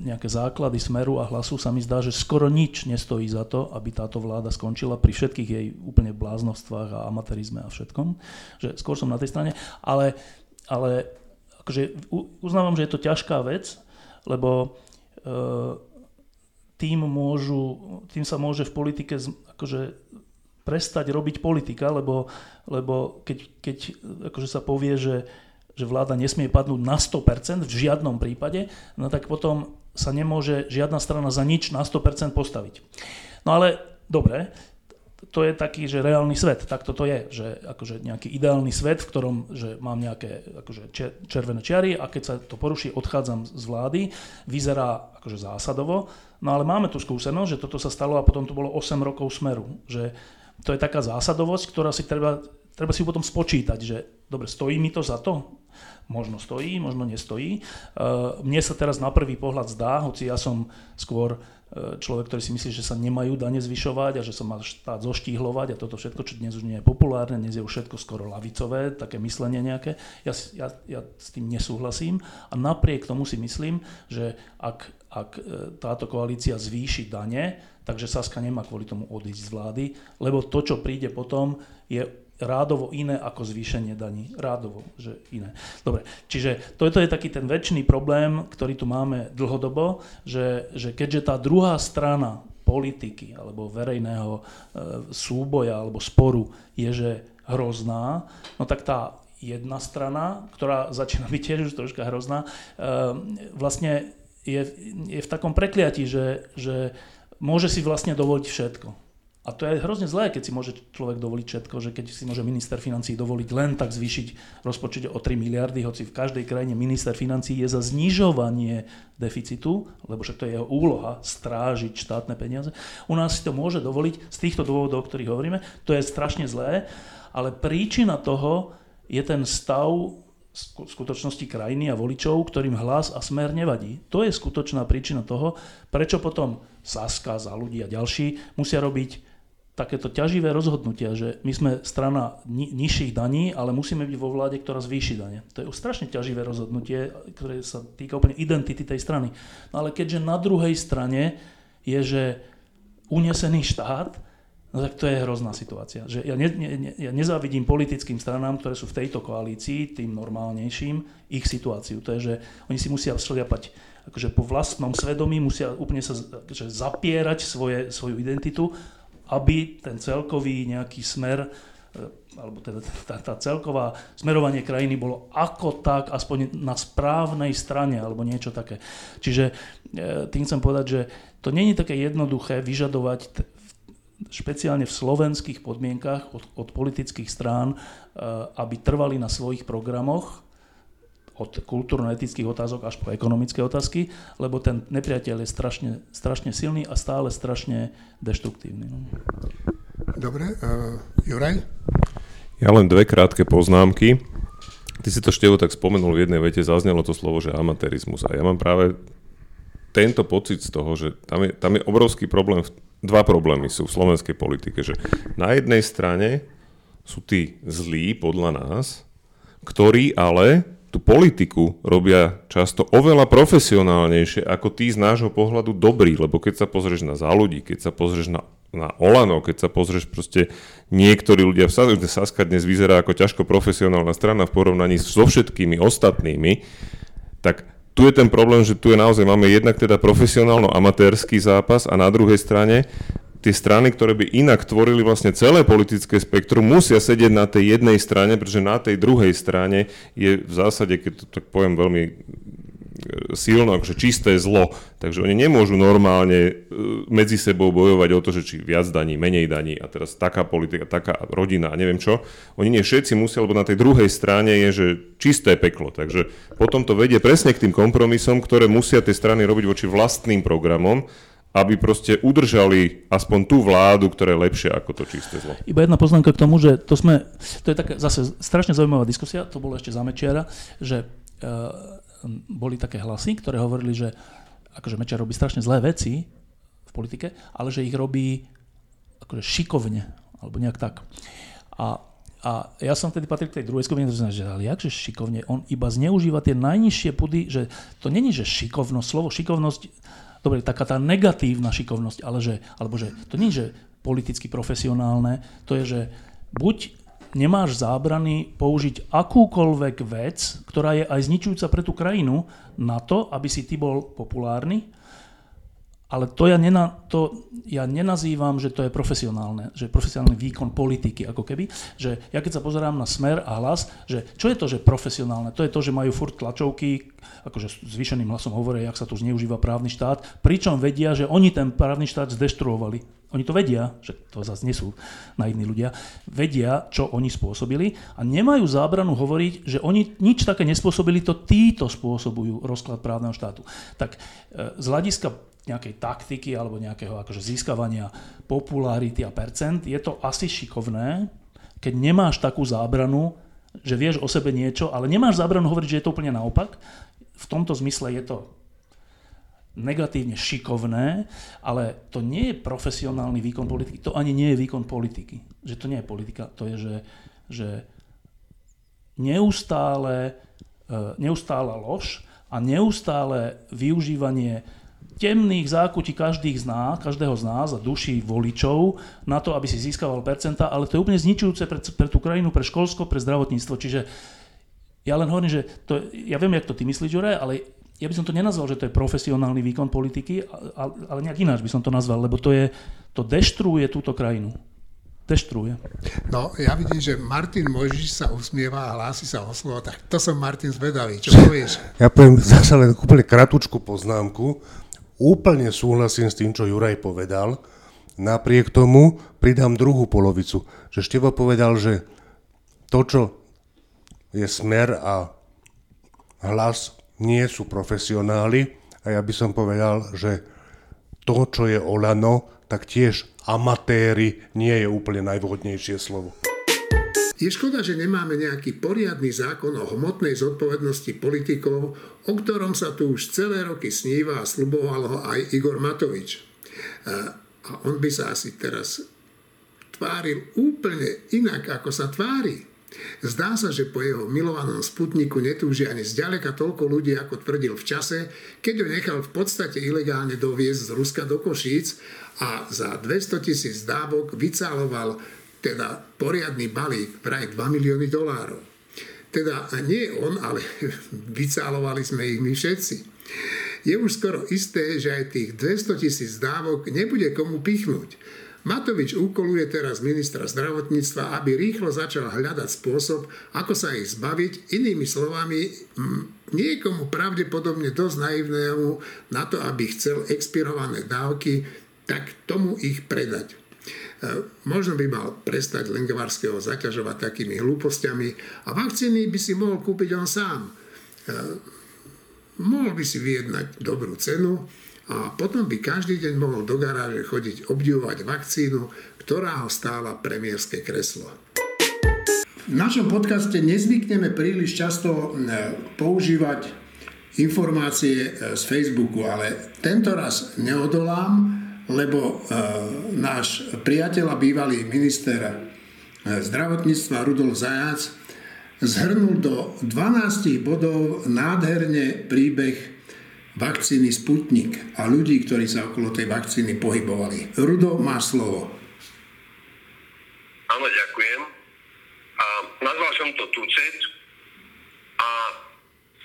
nejaké základy Smeru a Hlasu sa mi zdá, že skoro nič nestojí za to, aby táto vláda skončila pri všetkých jej úplne bláznostvách a amatérizme a všetkom. Že skôr som na tej strane, ale, ale akože uznávam, že je to ťažká vec, lebo e, tým, môžu, tým sa môže v politike akože prestať robiť politika, lebo, lebo keď, keď akože sa povie, že že vláda nesmie padnúť na sto percent v žiadnom prípade, no tak potom sa nemôže žiadna strana za nič na sto percent postaviť. No ale dobre, to je taký, že reálny svet, tak toto je, že akože nejaký ideálny svet, v ktorom že mám nejaké akože červené čiary a keď sa to poruší, odchádzam z vlády, vyzerá akože zásadovo, no ale máme tu skúsenosť, že toto sa stalo a potom to bolo osem rokov Smeru, že to je taká zásadovosť, ktorá si treba, treba si potom spočítať, že dobre, stojí mi to za to? Možno stojí, možno nestojí. Mne sa teraz na prvý pohľad zdá, hoci ja som skôr človek, ktorý si myslí, že sa nemajú dane zvyšovať a že sa má štát zoštíhľovať a toto všetko, čo dnes už nie je populárne, dnes je už všetko skoro ľavicové, také myslenie nejaké. Ja, ja, ja s tým nesúhlasím a napriek tomu si myslím, že ak, ak táto koalícia zvýši dane, takže Saska nemá kvôli tomu odísť z vlády, lebo to, čo príde potom, je rádovo iné ako zvýšenie daní. Rádovo, že iné. Dobre, čiže toto je taký ten večný problém, ktorý tu máme dlhodobo, že, že keďže tá druhá strana politiky alebo verejného e, súboja alebo sporu je, že hrozná, no tak tá jedna strana, ktorá začína byť tiež už troška hrozná, e, vlastne je, je v takom prekliatí, že, že môže si vlastne dovoliť všetko. A to je hrozne zlé, keď si môže človek dovoliť všetko, že keď si môže minister financií dovoliť len tak zvýšiť rozpočet o tri miliardy, hoci v každej krajine minister financií je za znižovanie deficitu, lebo však to je jeho úloha strážiť štátne peniaze. U nás si to môže dovoliť z týchto dôvodov, o ktorých hovoríme. To je strašne zlé, ale príčina toho je ten stav skutočnosti krajiny a voličov, ktorým Hlas a Smer nevadí. To je skutočná príčina toho, prečo potom Saska, Za ľudí a ďalší musia robiť takéto ťaživé rozhodnutia, že my sme strana ni- nižších daní, ale musíme byť vo vláde, ktorá zvýši dane. To je strašne ťaživé rozhodnutie, ktoré sa týka úplne identity tej strany. No ale keďže na druhej strane je, že unesený štát, no tak to je hrozná situácia. Že ja, ne, ne, ja nezávidím politickým stranám, ktoré sú v tejto koalícii, tým normálnejším, ich situáciu. To je, že oni si musia šliapať akože po vlastnom svedomí, musia úplne sa akože zapierať svoje, svoju identitu, aby ten celkový nejaký smer, alebo teda tá, tá celková smerovanie krajiny bolo ako tak, aspoň na správnej strane, alebo niečo také. Čiže tým chcem povedať, že to nie je také jednoduché vyžadovať, t- špeciálne v slovenských podmienkach od, od politických strán, aby trvali na svojich programoch, od kultúrno-etických otázok až po ekonomické otázky, lebo ten nepriateľ je strašne, strašne silný a stále strašne deštruktívny. Dobre, uh, Juraj? Ja len dve krátke poznámky. Ty si to, Števo, tak spomenul v jednej vete, zaznelo to slovo, že amatérizmus. A ja mám práve tento pocit z toho, že tam je, tam je obrovský problém, v, dva problémy sú v slovenskej politike, že na jednej strane sú tí zlí podľa nás, ktorí ale tú politiku robia často oveľa profesionálnejšie ako tí z nášho pohľadu dobrí, lebo keď sa pozrieš na Za ľudí, keď sa pozrieš na, na Olano, keď sa pozrieš proste niektorí ľudia v Saska, Saska dnes vyzerá ako ťažko profesionálna strana v porovnaní so všetkými ostatnými, tak tu je ten problém, že tu je naozaj, máme jednak teda profesionálno-amatérsky zápas a na druhej strane tie strany, ktoré by inak tvorili vlastne celé politické spektrum, musia sedieť na tej jednej strane, pretože na tej druhej strane je v zásade, keď to tak poviem veľmi silno, akože čisté zlo. Takže oni nemôžu normálne medzi sebou bojovať o to, že či viac daní, menej daní a teraz taká politika, taká rodina a neviem čo. Oni nie všetci musia, lebo na tej druhej strane je, že čisté peklo. Takže potom to vedie presne k tým kompromisom, ktoré musia tie strany robiť voči vlastným programom, aby proste udržali aspoň tú vládu, ktorá je lepšia ako to čisté zlo. Iba jedna poznámka k tomu, že to sme, to je taká zase strašne zaujímavá diskusia, to bolo ešte za Mečiara, že e, boli také hlasy, ktoré hovorili, že akože Mečiar robí strašne zlé veci v politike, ale že ich robí akože šikovne, alebo nejak tak. A, a ja som vtedy patril k tej druhej skupine, ktorý znamená, ale jakže šikovne, on iba zneužíva tie najnižšie pudy, že to není, že šikovnosť, slovo šikovnosť, dobre, taká tá negatívna šikovnosť, ale že, alebo že to nie je, že politicky profesionálne, to je, že buď nemáš zábrany použiť akúkoľvek vec, ktorá je aj zničujúca pre tú krajinu na to, aby si ty bol populárny, ale to ja, nena, to ja nenazývam, že to je profesionálne, že profesionálny výkon politiky, ako keby, že ja keď sa pozerám na Smer a Hlas, že čo je to, že profesionálne? To je to, že majú furt tlačovky, akože s zvýšeným hlasom hovoria, jak sa tu zneužíva právny štát, pričom vedia, že oni ten právny štát zdeštruovali. Oni to vedia, že to zase nie sú naivní ľudia, vedia, čo oni spôsobili a nemajú zábranu hovoriť, že oni nič také nespôsobili, to títo spôsobujú rozklad právneho štátu. Tak z hľadiska nejakej taktiky alebo nejakého akože získavania popularity a percent, je to asi šikovné, keď nemáš takú zábranu, že vieš o sebe niečo, ale nemáš zábranu hovoriť, že je to úplne naopak. V tomto zmysle je to negatívne šikovné, ale to nie je profesionálny výkon politiky, to ani nie je výkon politiky. Že to nie je politika, to je, že, že neustále, neustála lož a neustále využívanie temných zákutí každých z nás, každého z nás a duší voličov na to, aby si získaval percentá, ale to je úplne zničujúce pre, pre tú krajinu, pre školsko, pre zdravotníctvo. Čiže ja len hovorím, že to, ja viem, jak to ty myslíš, Juraj, ale ja by som to nenazval, že to je profesionálny výkon politiky, ale, ale nejak ináč by som to nazval, lebo to, je, to deštruuje túto krajinu. Deštruje. No, ja vidím, že Martin Mojžiš sa usmieva a hlási sa o slovo, tak to som Martin zvedavý. Čo povieš? Ja poviem zase len úplne kratučku poznámku. Úplne súhlasím s tým, čo Juraj povedal. Napriek tomu pridám druhú polovicu. Že Števo povedal, že to, čo je Smer a Hlas, nie sú profesionáli. A ja by som povedal, že to, čo je Olano, tak tiež amatéri nie je úplne najvhodnejšie slovo. Je škoda, že nemáme nejaký poriadny zákon o hmotnej zodpovednosti politikov, o ktorom sa tu už celé roky sníva a sľuboval ho aj Igor Matovič. A on by sa asi teraz tváril úplne inak, ako sa tvári. Zdá sa, že po jeho milovanom Sputniku netúži ani zďaleka toľko ľudí, ako tvrdil v čase, keď ho nechal v podstate ilegálne doviezť z Ruska do Košíc a za dvestotisíc dávok vycáloval teda poriadny balík, vraj dva milióny dolárov. Teda nie on, ale vycálovali sme ich my všetci. Je už skoro isté, že aj tých dvestotisíc dávok nebude komu pichnúť. Matovič úkoluje teraz ministra zdravotníctva, aby rýchlo začal hľadať spôsob, ako sa ich zbaviť. Inými slovami, niekomu pravdepodobne dosť naivnému na to, aby chcel expirované dávky, tak tomu ich predať. Možno by mal prestať Lengvarského zaťažovať takými hlúpostiami a vakcíny by si mohol kúpiť on sám. Mohol by si vyjednať dobrú cenu, a potom by každý deň mohol do garáže chodiť obdivovať vakcínu, ktorá ho stála premiérske kreslo. V našom podcaste nezvykneme príliš často používať informácie z Facebooku, ale tento raz neodolám, lebo náš priateľ a bývalý minister zdravotníctva Rudolf Zajac zhrnul do dvanástich bodov nádherne príbeh vakcíny Sputnik a ľudí, ktorí sa okolo tej vakcíny pohybovali. Rudo, máš slovo. Áno, ďakujem. A nazval som to Tucet a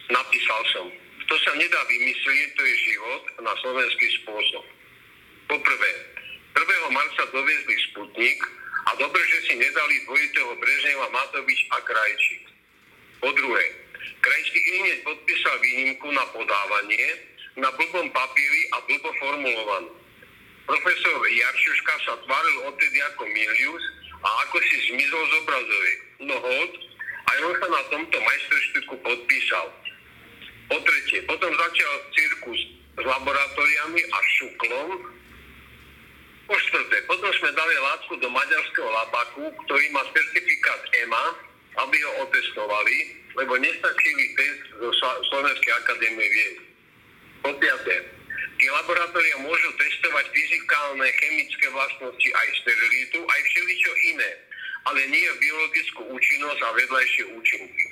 napísal som. To sa nedá vymyslieť, to je život na slovenský spôsob. Poprvé, prvého marca doviezli Sputnik a dobre, že si nedali dvojitého Brežneva, Matovič a Krajčík. Po druhé, Krajčík hneď podpísal výnimku na podávanie na blbom papieri a blbo formulovanú. Profesor Jaršuška sa tváril odtedy ako Milius a ako si zmizol z obrazoviek. No hod, aj on sa na tomto majsterštýku podpísal. Po tretie, potom začal cirkus s laboratóriami a šuklom. Po štvrté, potom sme dali látku do maďarského labaku, ktorý má certifikát é em á, aby ho otestovali. lebo nestačili test zo Slovenskej akadémie vied. Po piate, tie laboratória môžu testovať fyzikálne, chemické vlastnosti aj sterilitu, aj všeličo iné, ale nie biologickú účinnosť a vedľajšie účinky.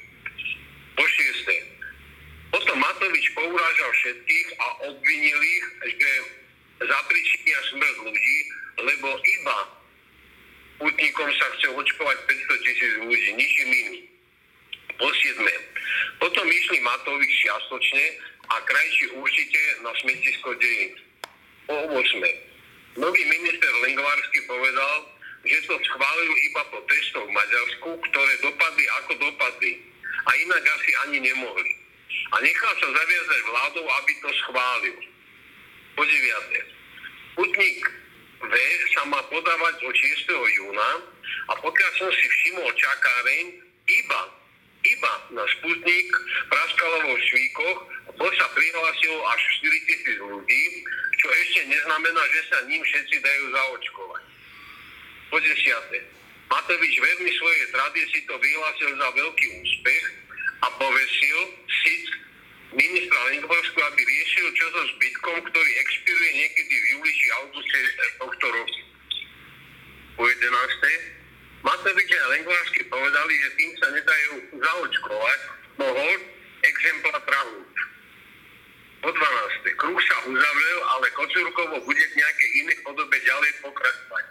Po šieste, potom Matovič pourážal všetkých a obvinil ich, že zapričinia smrť ľudí, lebo iba putníkom sa chce očkovať päťsto tisíc ľudí, ničím iným. Po siedme, potom išli Matovič čiastočne a Krajčí určite na smetisko dejín. Po osme, nový minister Lengvarský povedal, že to schválil iba po testoch v Maďarsku, ktoré dopadli ako dopadli a inak asi ani nemohli. A nechal sa zaviazať vládou, aby to schválil. Po deviate, putník V sa má podávať od šiesteho júna a pokiaľ som si všimol čakáreň, iba, iba na Sputnik praskalo vo švíkoch, bo sa prihlásilo až štyritisíc ľudí, čo ešte neznamená, že sa ním všetci dajú zaočkovať. Po desiate, Matovič veľmi svojej tradícii to vyhlásil za veľký úspech a povesil síc ministra Lengvarského, aby riešil čo so zbytkom, ktorý expiruje niekedy v júli či auguste tohto roku. Po jedenáste, Matovič a Lengvarský povedali, že tým sa nedajú zaočkovať, mohol exemplár trahúť. Po dvanáste, kruh sa uzavrel, ale Kocúrkovo bude v nejakej inej podobe ďalej pokračovať.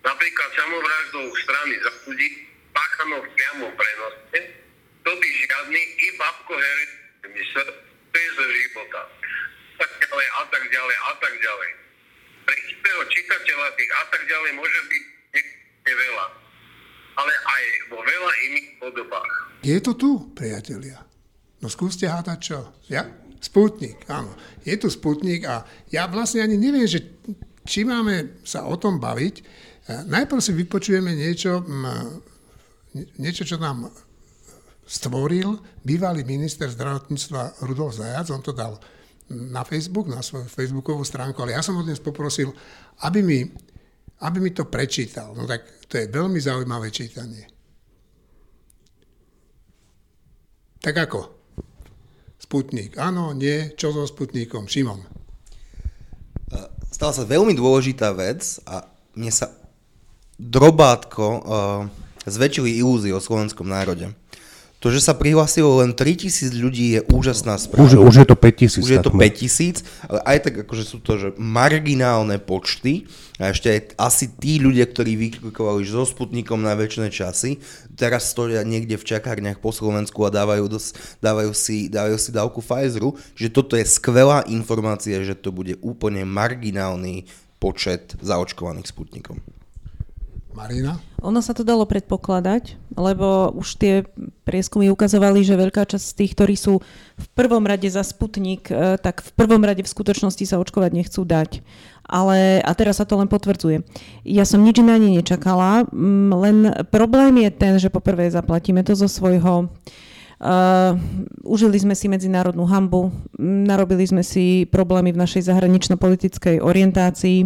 Napríklad samovraždou strany za ľudí, páchanou v priamom prenose, to by žiadny i babko herec mysel, to je zo života. A tak ďalej, a tak ďalej, a tak ďalej. Pre chytného čitateľa tých a tak ďalej môže byť niekde veľa. Ale aj vo veľa iných podobách. Je to tu, priatelia. No skúste hádať čo? Ja? Sputnik, áno. Je tu Sputnik a ja vlastne ani neviem, že či máme sa o tom baviť. Najprv si vypočujeme niečo, niečo, čo nám stvoril bývalý minister zdravotníctva Rudolf Zajac, on to dal na Facebook, na svoju facebookovú stránku, ale ja som ho dnes poprosil, aby mi, aby mi to prečítal. No tak to je veľmi zaujímavé čítanie. Tak ako? Sputnik. Áno, nie. Čo so Sputnikom? Šimon. Stala sa veľmi dôležitá vec a mne sa drobátko uh, zväčšili ilúzie o slovenskom národe. To, že sa prihlásilo len tritisíc ľudí, je úžasná správa. Už, už je to päťtisíc. Už je to päťtisíc, ale aj tak akože sú to že marginálne počty a ešte aj asi tí ľudia, ktorí vyklikovali so Sputnikom na väčšie časy, teraz stoja niekde v čakárniach po Slovensku a dávajú, dos, dávajú, si, dávajú si dávku Pfizeru, že toto je skvelá informácia, že to bude úplne marginálny počet zaočkovaných Sputnikom. Marina? Ono sa to dalo predpokladať, lebo už tie prieskumy ukazovali, že veľká časť z tých, ktorí sú v prvom rade za Sputnik, tak v prvom rade v skutočnosti sa očkovať nechcú dať. Ale, a teraz sa to len potvrdzuje. Ja som nič iné ani nečakala, len problém je ten, že poprvé zaplatíme to zo svojho. Uh, užili sme si medzinárodnú hanbu, narobili sme si problémy v našej zahranično-politickej orientácii.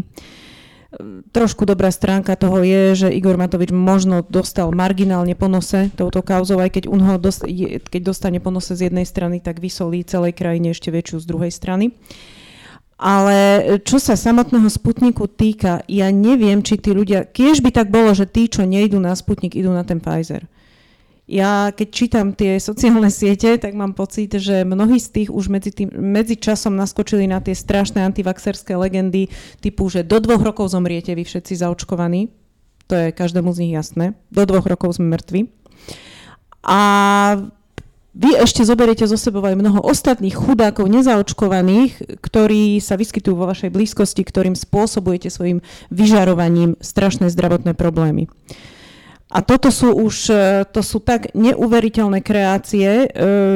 Trošku dobrá stránka toho je, že Igor Matovič možno dostal marginálne po nose touto kauzou, aj keď on ho dos- keď dostane po nose z jednej strany, tak vysolí celej krajine ešte väčšiu z druhej strany. Ale čo sa samotného Sputniku týka, ja neviem, či tí ľudia, kiež by tak bolo, že tí, čo nejdú na Sputnik, idú na ten Pfizer. Ja keď čítam tie sociálne siete, tak mám pocit, že mnohí z tých už medzi, tým, medzi časom naskočili na tie strašné antivaxerské legendy typu, že do dvoch rokov zomriete vy všetci zaočkovaní. To je každému z nich jasné. Do dvoch rokov sme mŕtvi. A vy ešte zoberiete zo sebou aj mnoho ostatných chudákov nezaočkovaných, ktorí sa vyskytujú vo vašej blízkosti, ktorým spôsobujete svojim vyžarovaním strašné zdravotné problémy. A toto sú už, to sú tak neuveriteľné kreácie,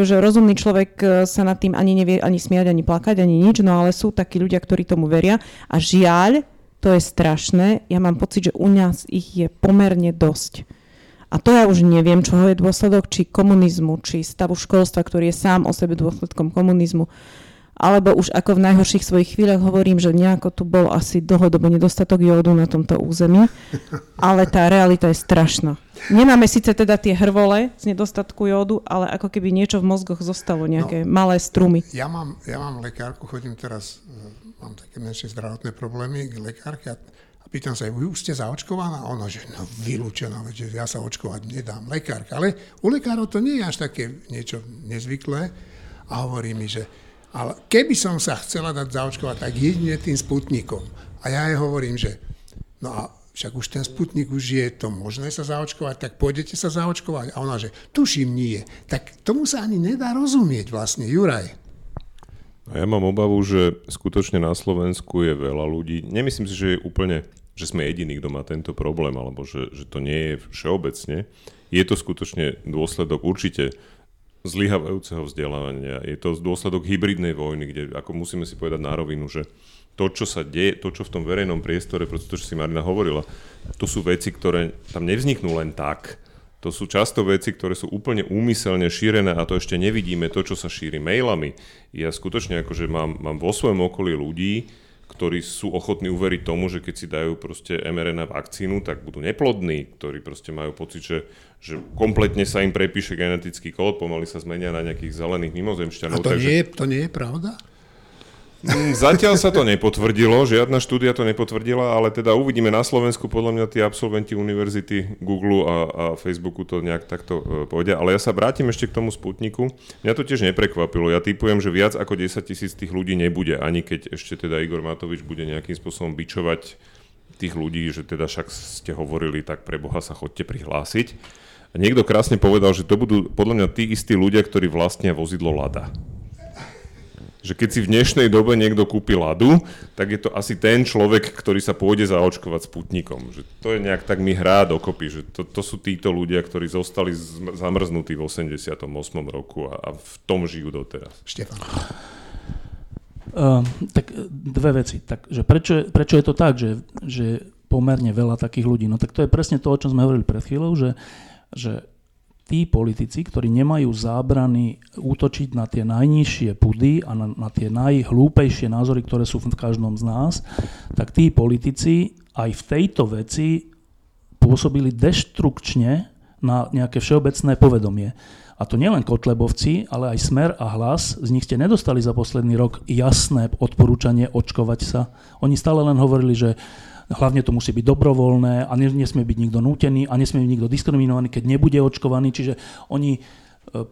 že rozumný človek sa nad tým ani nevie ani smiať, ani plakať, ani nič, no ale sú takí ľudia, ktorí tomu veria a žiaľ, to je strašné, ja mám pocit, že u nás ich je pomerne dosť. A to ja už neviem, čoho je dôsledok, či komunizmu, či stavu školstva, ktorý je sám o sebe dôsledkom komunizmu. alebo už ako v najhorších svojich chvíľach hovorím, že nejako tu bol asi dlhodobo nedostatok jódu na tomto území, ale tá realita je strašná. Nemáme síce teda tie hrvole z nedostatku jódu, ale ako keby niečo v mozgoch zostalo, nejaké no, malé strumy. Ja mám, ja mám lekárku, chodím teraz, mám také menšie zdravotné problémy k lekárke a pýtam sa, vy už ste zaočkovaná? Ona, že no vylúčená, že ja sa očkovať nedám, lekárka. Ale u lekárov to nie je až také niečo nezvyklé a hovorí mi, že ale keby som sa chcela dať zaočkovať, tak jedine tým Sputnikom. A ja jej hovorím, že no a však už ten Sputnik, už je to možné sa zaočkovať, tak pôjdete sa zaočkovať. A ona, že tuším nie. Tak tomu sa ani nedá rozumieť vlastne, Juraj. A ja mám obavu, že skutočne na Slovensku je veľa ľudí. Nemyslím si, že je úplne, že sme jediní, kto má tento problém, alebo že, že to nie je všeobecne. Je to skutočne dôsledok určite zlyhávajúceho vzdelávania. Je to dôsledok hybridnej vojny, kde ako musíme si povedať na rovinu, že to, čo sa deje, to, čo v tom verejnom priestore, pretože to, čo si Marina hovorila, to sú veci, ktoré tam nevzniknú len tak. To sú často veci, ktoré sú úplne úmyselne šírené a to ešte nevidíme, to, čo sa šíri mailami. Ja skutočne akože mám, mám vo svojom okolí ľudí, ktorí sú ochotní uveriť tomu, že keď si dajú proste em er en á vakcínu, tak budú neplodní, ktorí proste majú pocit, že, že kompletne sa im prepíše genetický kód, pomaly sa zmenia na nejakých zelených mimozemšťanov. A to, takže... nie, to nie je pravda? Zatiaľ sa to nepotvrdilo, žiadna štúdia to nepotvrdila, ale teda uvidíme na Slovensku, podľa mňa tí absolventi univerzity, Google a, a Facebooku to nejak takto povedia. Ale ja sa vrátim ešte k tomu Sputniku. Mňa to tiež neprekvapilo. Ja tipujem, že viac ako desať tisíc tých ľudí nebude, ani keď ešte teda Igor Matovič bude nejakým spôsobom bičovať tých ľudí, že teda však ste hovorili, tak pre Boha sa chodte prihlásiť. A niekto krásne povedal, že to budú podľa mňa tí istí ľudia, ktorí vlastnia vozidlo Lada. Že keď si v dnešnej dobe niekto kúpi Ladu, tak je to asi ten človek, ktorý sa pôjde zaočkovať Sputnikom. Že to je nejak tak mi hrá dokopy, že to, to sú títo ľudia, ktorí zostali zamrznutí v osemdesiatom ôsmom roku a, a v tom žijú doteraz. Štefan. Uh, tak dve veci. Tak, že prečo, prečo je to tak, že, že pomerne veľa takých ľudí? No tak to je presne to, o čom sme hovorili pred chvíľou, že, že tí politici, ktorí nemajú zábrany útočiť na tie najnižšie pudy a na, na tie najhlúpejšie názory, ktoré sú v každom z nás, tak tí politici aj v tejto veci pôsobili deštrukčne na nejaké všeobecné povedomie. A to nielen Kotlebovci, ale aj Smer a Hlas, z nich ste nedostali za posledný rok jasné odporúčanie očkovať sa. Oni stále len hovorili, že hlavne to musí byť dobrovoľné a nesmie byť nikto nútený a nesmie byť nikto diskriminovaný, keď nebude očkovaný. Čiže oni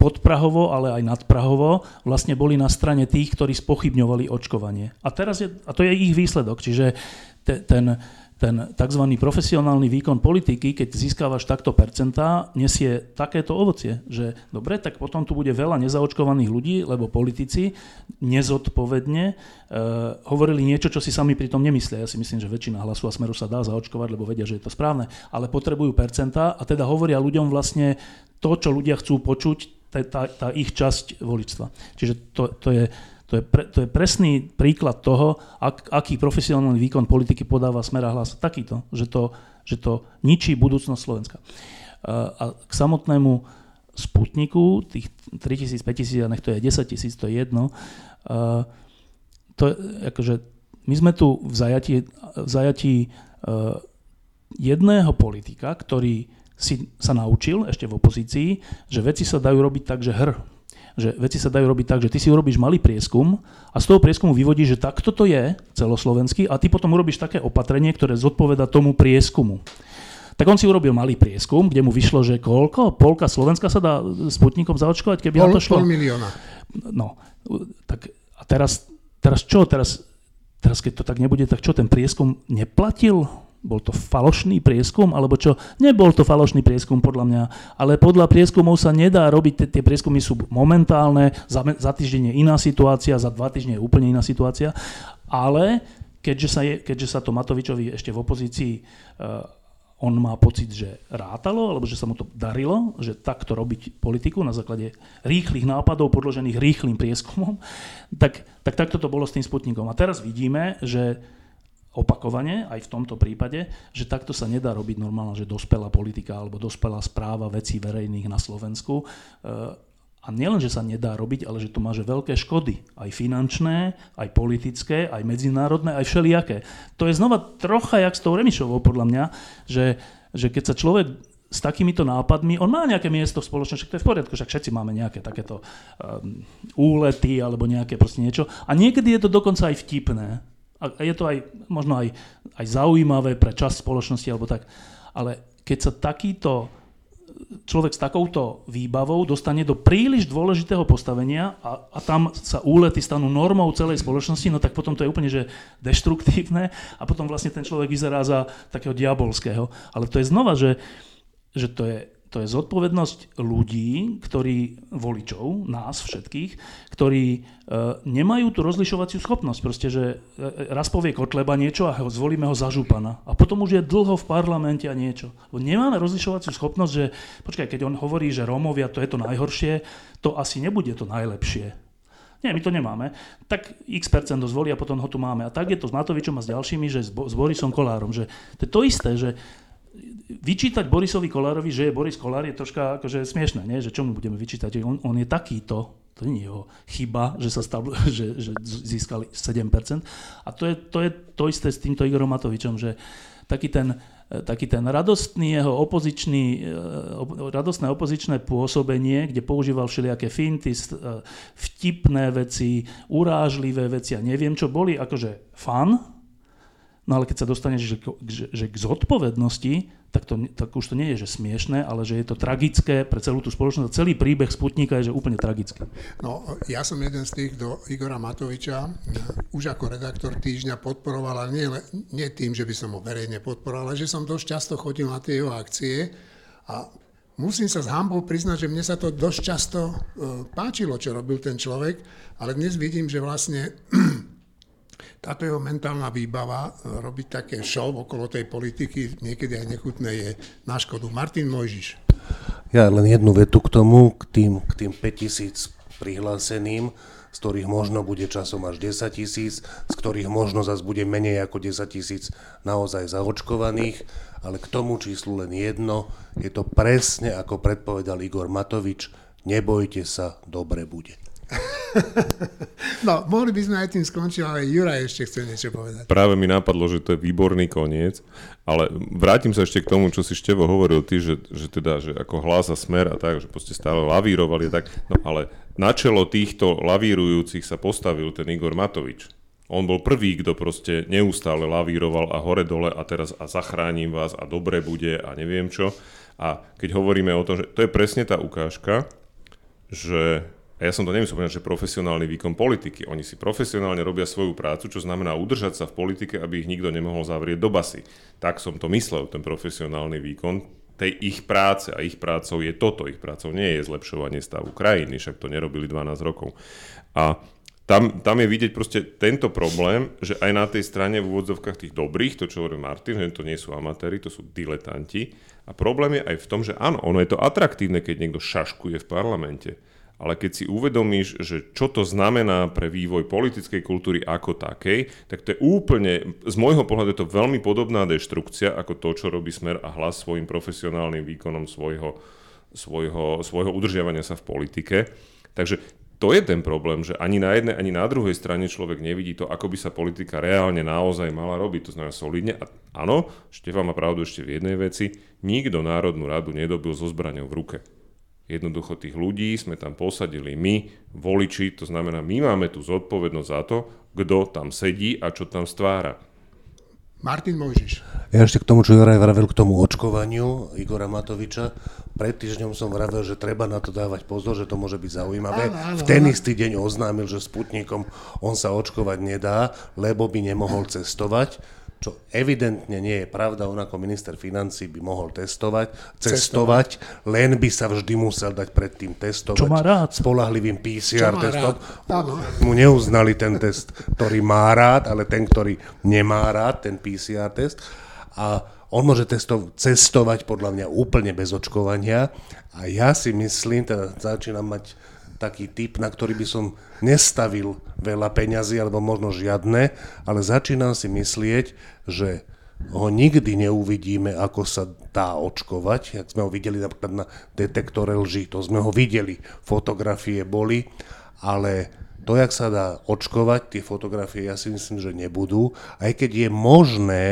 podprahovo, ale aj nadprahovo vlastne boli na strane tých, ktorí spochybňovali očkovanie. A teraz je, a to je ich výsledok. Čiže te, ten, ten tzv. Profesionálny výkon politiky, keď získavaš takto percentá, nesie takéto ovocie, že dobre, tak potom tu bude veľa nezaočkovaných ľudí, lebo politici nezodpovedne Uh, hovorili niečo, čo si sami pri tom nemyslia. Ja si myslím, že väčšina Hlasu a Smeru sa dá zaočkovať, lebo vedia, že je to správne, ale potrebujú percentá a teda hovoria ľuďom vlastne to, čo ľudia chcú počuť, tá, tá, tá ich časť voličstva. Čiže to, to, je, to, je, pre, to je presný príklad toho, ak, aký profesionálny výkon politiky podáva Smer a Hlas. Takýto, že to, že to ničí budúcnosť Slovenska. Uh, a k samotnému Sputniku, tých tri tisíc, päť tisíc, nech to je desať tisíc, to je jedno, uh, To, akože, my sme tu v zajatí, v zajatí uh, jedného politika, ktorý si, sa naučil ešte v opozícii, že veci sa dajú robiť tak, že hr. Že veci sa dajú robiť tak, že ty si urobíš malý prieskum a z toho prieskumu vyvodíš, že takto to je celoslovenský a ty potom urobíš také opatrenie, ktoré zodpoveda tomu prieskumu. Tak on si urobil malý prieskum, kde mu vyšlo, že koľko? Polka Slovenska sa dá Sputnikom zaočkovať, keby Pol, na to šlo... Pol milióna. No, tak a teraz... Teraz čo? Teraz, teraz keď to tak nebude, tak čo, ten prieskum neplatil? Bol to falošný prieskum? Alebo čo? Nebol to falošný prieskum podľa mňa, ale podľa prieskumov sa nedá robiť, tie prieskumy sú momentálne, za, za týždeň je iná situácia, za dva týždne je úplne iná situácia, ale keďže sa, je, keďže sa to Matovičovi ešte v opozícii uh, on má pocit, že rátalo, alebo že sa mu to darilo, že takto robiť politiku na základe rýchlych nápadov, podložených rýchlym prieskumom, tak, tak takto to bolo s tým Sputnikom. A teraz vidíme, že opakovane, aj v tomto prípade, že takto sa nedá robiť normálne, že dospelá politika alebo dospelá správa vecí verejných na Slovensku. A nielen, že sa nedá robiť, ale že to má že veľké škody. Aj finančné, aj politické, aj medzinárodné, aj všelijaké. To je znova trocha jak s tou Remišovou, podľa mňa, že, že keď sa človek s takýmito nápadmi, on má nejaké miesto v spoločnosti, to je v poriadku, však všetci máme nejaké takéto um, úlety alebo nejaké proste niečo. A niekedy je to dokonca aj vtipné. A je to aj možno aj, aj zaujímavé pre časť spoločnosti alebo tak. Ale keď sa takýto človek s takouto výbavou dostane do príliš dôležitého postavenia a, a tam sa úlety stanú normou celej spoločnosti, no tak potom to je úplne že deštruktívne a potom vlastne ten človek vyzerá za takého diabolského. Ale to je znova, že, že to je, to je zodpovednosť ľudí, ktorí, voličov, nás všetkých, ktorí e, nemajú tú rozlišovaciu schopnosť. Proste, že e, raz povie Kotleba niečo a ho, zvolíme ho za župana. A potom už je dlho v parlamente a niečo. Nemáme rozlišovaciu schopnosť, že počkaj, keď on hovorí, že Rómovia to je to najhoršie, to asi nebude to najlepšie. Nie, my to nemáme. Tak x percent ho zvolí a potom ho tu máme. A tak je to s Matovičom a s ďalšími, že s, Bo- s Borisom Kollárom. Že to je to isté, že vyčítať Borisovi Kollárovi, že je Boris Kollár, je troška akože smiešné, nie? Že čo mu budeme vyčítať? On, on je takýto, to nie je jeho chyba, že, sa stav, že, že získali sedem percent. A to je, to je to isté s týmto Igorom Matovičom, že taký ten, taký ten radostný jeho opozičný, radostné opozičné pôsobenie, kde používal všelijaké finty, vtipné veci, urážlivé veci a neviem čo boli, akože fan. No ale keď sa dostaneš že, že, že k zodpovednosti, tak, to, tak už to nie je že smiešné, ale že je to tragické pre celú tú spoločnosť. Celý príbeh Sputnika je že úplne tragický. No, ja som jeden z tých, kto Igora Matoviča už ako redaktor Týždňa podporoval, ale nie, nie tým, že by som ho verejne podporoval, ale že som dosť často chodil na tie jeho akcie a musím sa s hanbou priznať, že mne sa to dosť často páčilo, čo robil ten človek, ale dnes vidím, že vlastne táto jeho mentálna výbava robiť také show okolo tej politiky, niekedy aj nechutné je na škodu. Martin Mojžiš. Ja len jednu vetu k tomu, k tým, k tým päťtisíc prihláseným, z ktorých možno bude časom až desaťtisíc, z ktorých možno zase bude menej ako desaťtisíc naozaj zaočkovaných, ale k tomu číslu len jedno, je to presne ako predpovedal Igor Matovič, nebojte sa, dobre bude. No, mohli by sme aj tým skončiť, ale Juraj ešte chce niečo povedať. Práve mi napadlo, že to je výborný koniec, ale vrátim sa ešte k tomu, čo si Števo hovoril ty, že, že teda, že ako Hlas a Smer a tak, že proste stále lavírovali a tak, no ale na čelo týchto lavírujúcich sa postavil ten Igor Matovič. On bol prvý, kto proste neustále lavíroval a hore dole a teraz a zachránim vás a dobre bude a neviem čo. A keď hovoríme o tom, že to je presne tá ukážka, že a ja som to nemyslel, že profesionálny výkon politiky. Oni si profesionálne robia svoju prácu, čo znamená udržať sa v politike, aby ich nikto nemohol zavrieť do basy. Tak som to myslel, ten profesionálny výkon tej ich práce. A ich prácou je toto. Ich prácou nie je zlepšovanie stavu krajiny, však to nerobili dvanásť rokov. A tam, tam je vidieť proste tento problém, že aj na tej strane v úvodzovkách tých dobrých, to čo hovorí Martin, že to nie sú amatéri, to sú diletanti. A problém je aj v tom, že áno, ono je to atraktívne, keď niekto šaškuje v parlamente. Ale keď si uvedomíš, že čo to znamená pre vývoj politickej kultúry ako takej, tak to je úplne, z môjho pohľadu je to veľmi podobná deštrukcia ako to, čo robí Smer a Hlas svojim profesionálnym výkonom svojho, svojho, svojho udržiavania sa v politike. Takže to je ten problém, že ani na jednej, ani na druhej strane človek nevidí to, ako by sa politika reálne naozaj mala robiť. To znamená solidne. A áno, Štefan má pravdu ešte v jednej veci, nikto Národnú radu nedobil so zbraňou v ruke. Jednoducho tých ľudí sme tam posadili my, voliči, to znamená, my máme tú zodpovednosť za to, kto tam sedí a čo tam stvára. Martin Mojžiš. Ja ešte k tomu, čo Juraj vravel, k tomu očkovaniu Igora Matoviča. Pred týždňom som vravel, že treba na to dávať pozor, že to môže byť zaujímavé. Áno, áno, v ten istý deň oznámil, že Sputnikom on sa očkovať nedá, lebo by nemohol cestovať. Čo evidentne nie je pravda, on ako minister financií by mohol testovať, cestovať, len by sa vždy musel dať predtým testovať. Čo má rád. Spoľahlivým pé cé er testom. Mu neuznali ten test, ktorý má rád, ale ten, ktorý nemá rád, ten pé cé er test. A on môže testo- cestovať podľa mňa úplne bez očkovania. A ja si myslím, teda začínam mať taký typ, na ktorý by som nestavil veľa peňazí, alebo možno žiadne, ale začínam si myslieť, že ho nikdy neuvidíme, ako sa dá očkovať. Jak sme ho videli napríklad na detektore lží, to sme ho videli, fotografie boli, ale to, jak sa dá očkovať, tie fotografie, ja si myslím, že nebudú, aj keď je možné,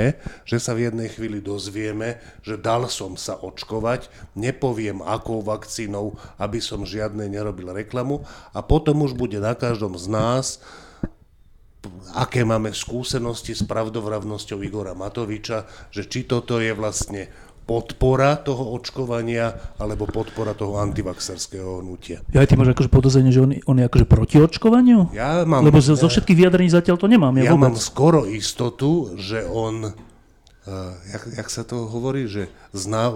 že sa v jednej chvíli dozvieme, že dal som sa očkovať, nepoviem akou vakcínou, aby som žiadnej nerobil reklamu, a potom už bude na každom z nás, aké máme skúsenosti s pravdovravnosťou Igora Matoviča, že či toto je vlastne podpora toho očkovania alebo podpora toho antivaxerského hnutia. Ja aj ty máš akože podozrenie, že on, on je akože proti očkovaniu? Ja mám... Lebo zo všetkých vyjadrení zatiaľ to nemám. Ja, ja mám skoro istotu, že on, uh, jak, jak sa to hovorí, že zná...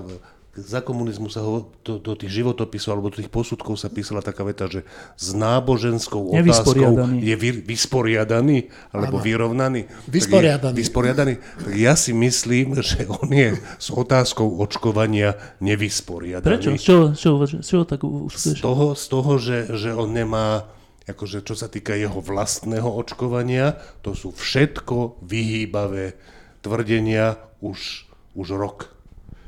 Za komunizmu sa ho, do, do tých životopisov alebo do tých posudkov sa písala taká veta, že s náboženskou otázkou je vy, vysporiadaný alebo Áno. vyrovnaný. Vysporiadaný. Tak je, vysporiadaný. Tak ja si myslím, že on je s otázkou očkovania nevysporiadaný. Prečo? Čo, čo, čo, čo tak z toho, z toho, že, že on nemá, akože čo sa týka jeho vlastného očkovania, to sú všetko vyhýbavé tvrdenia už, už rok.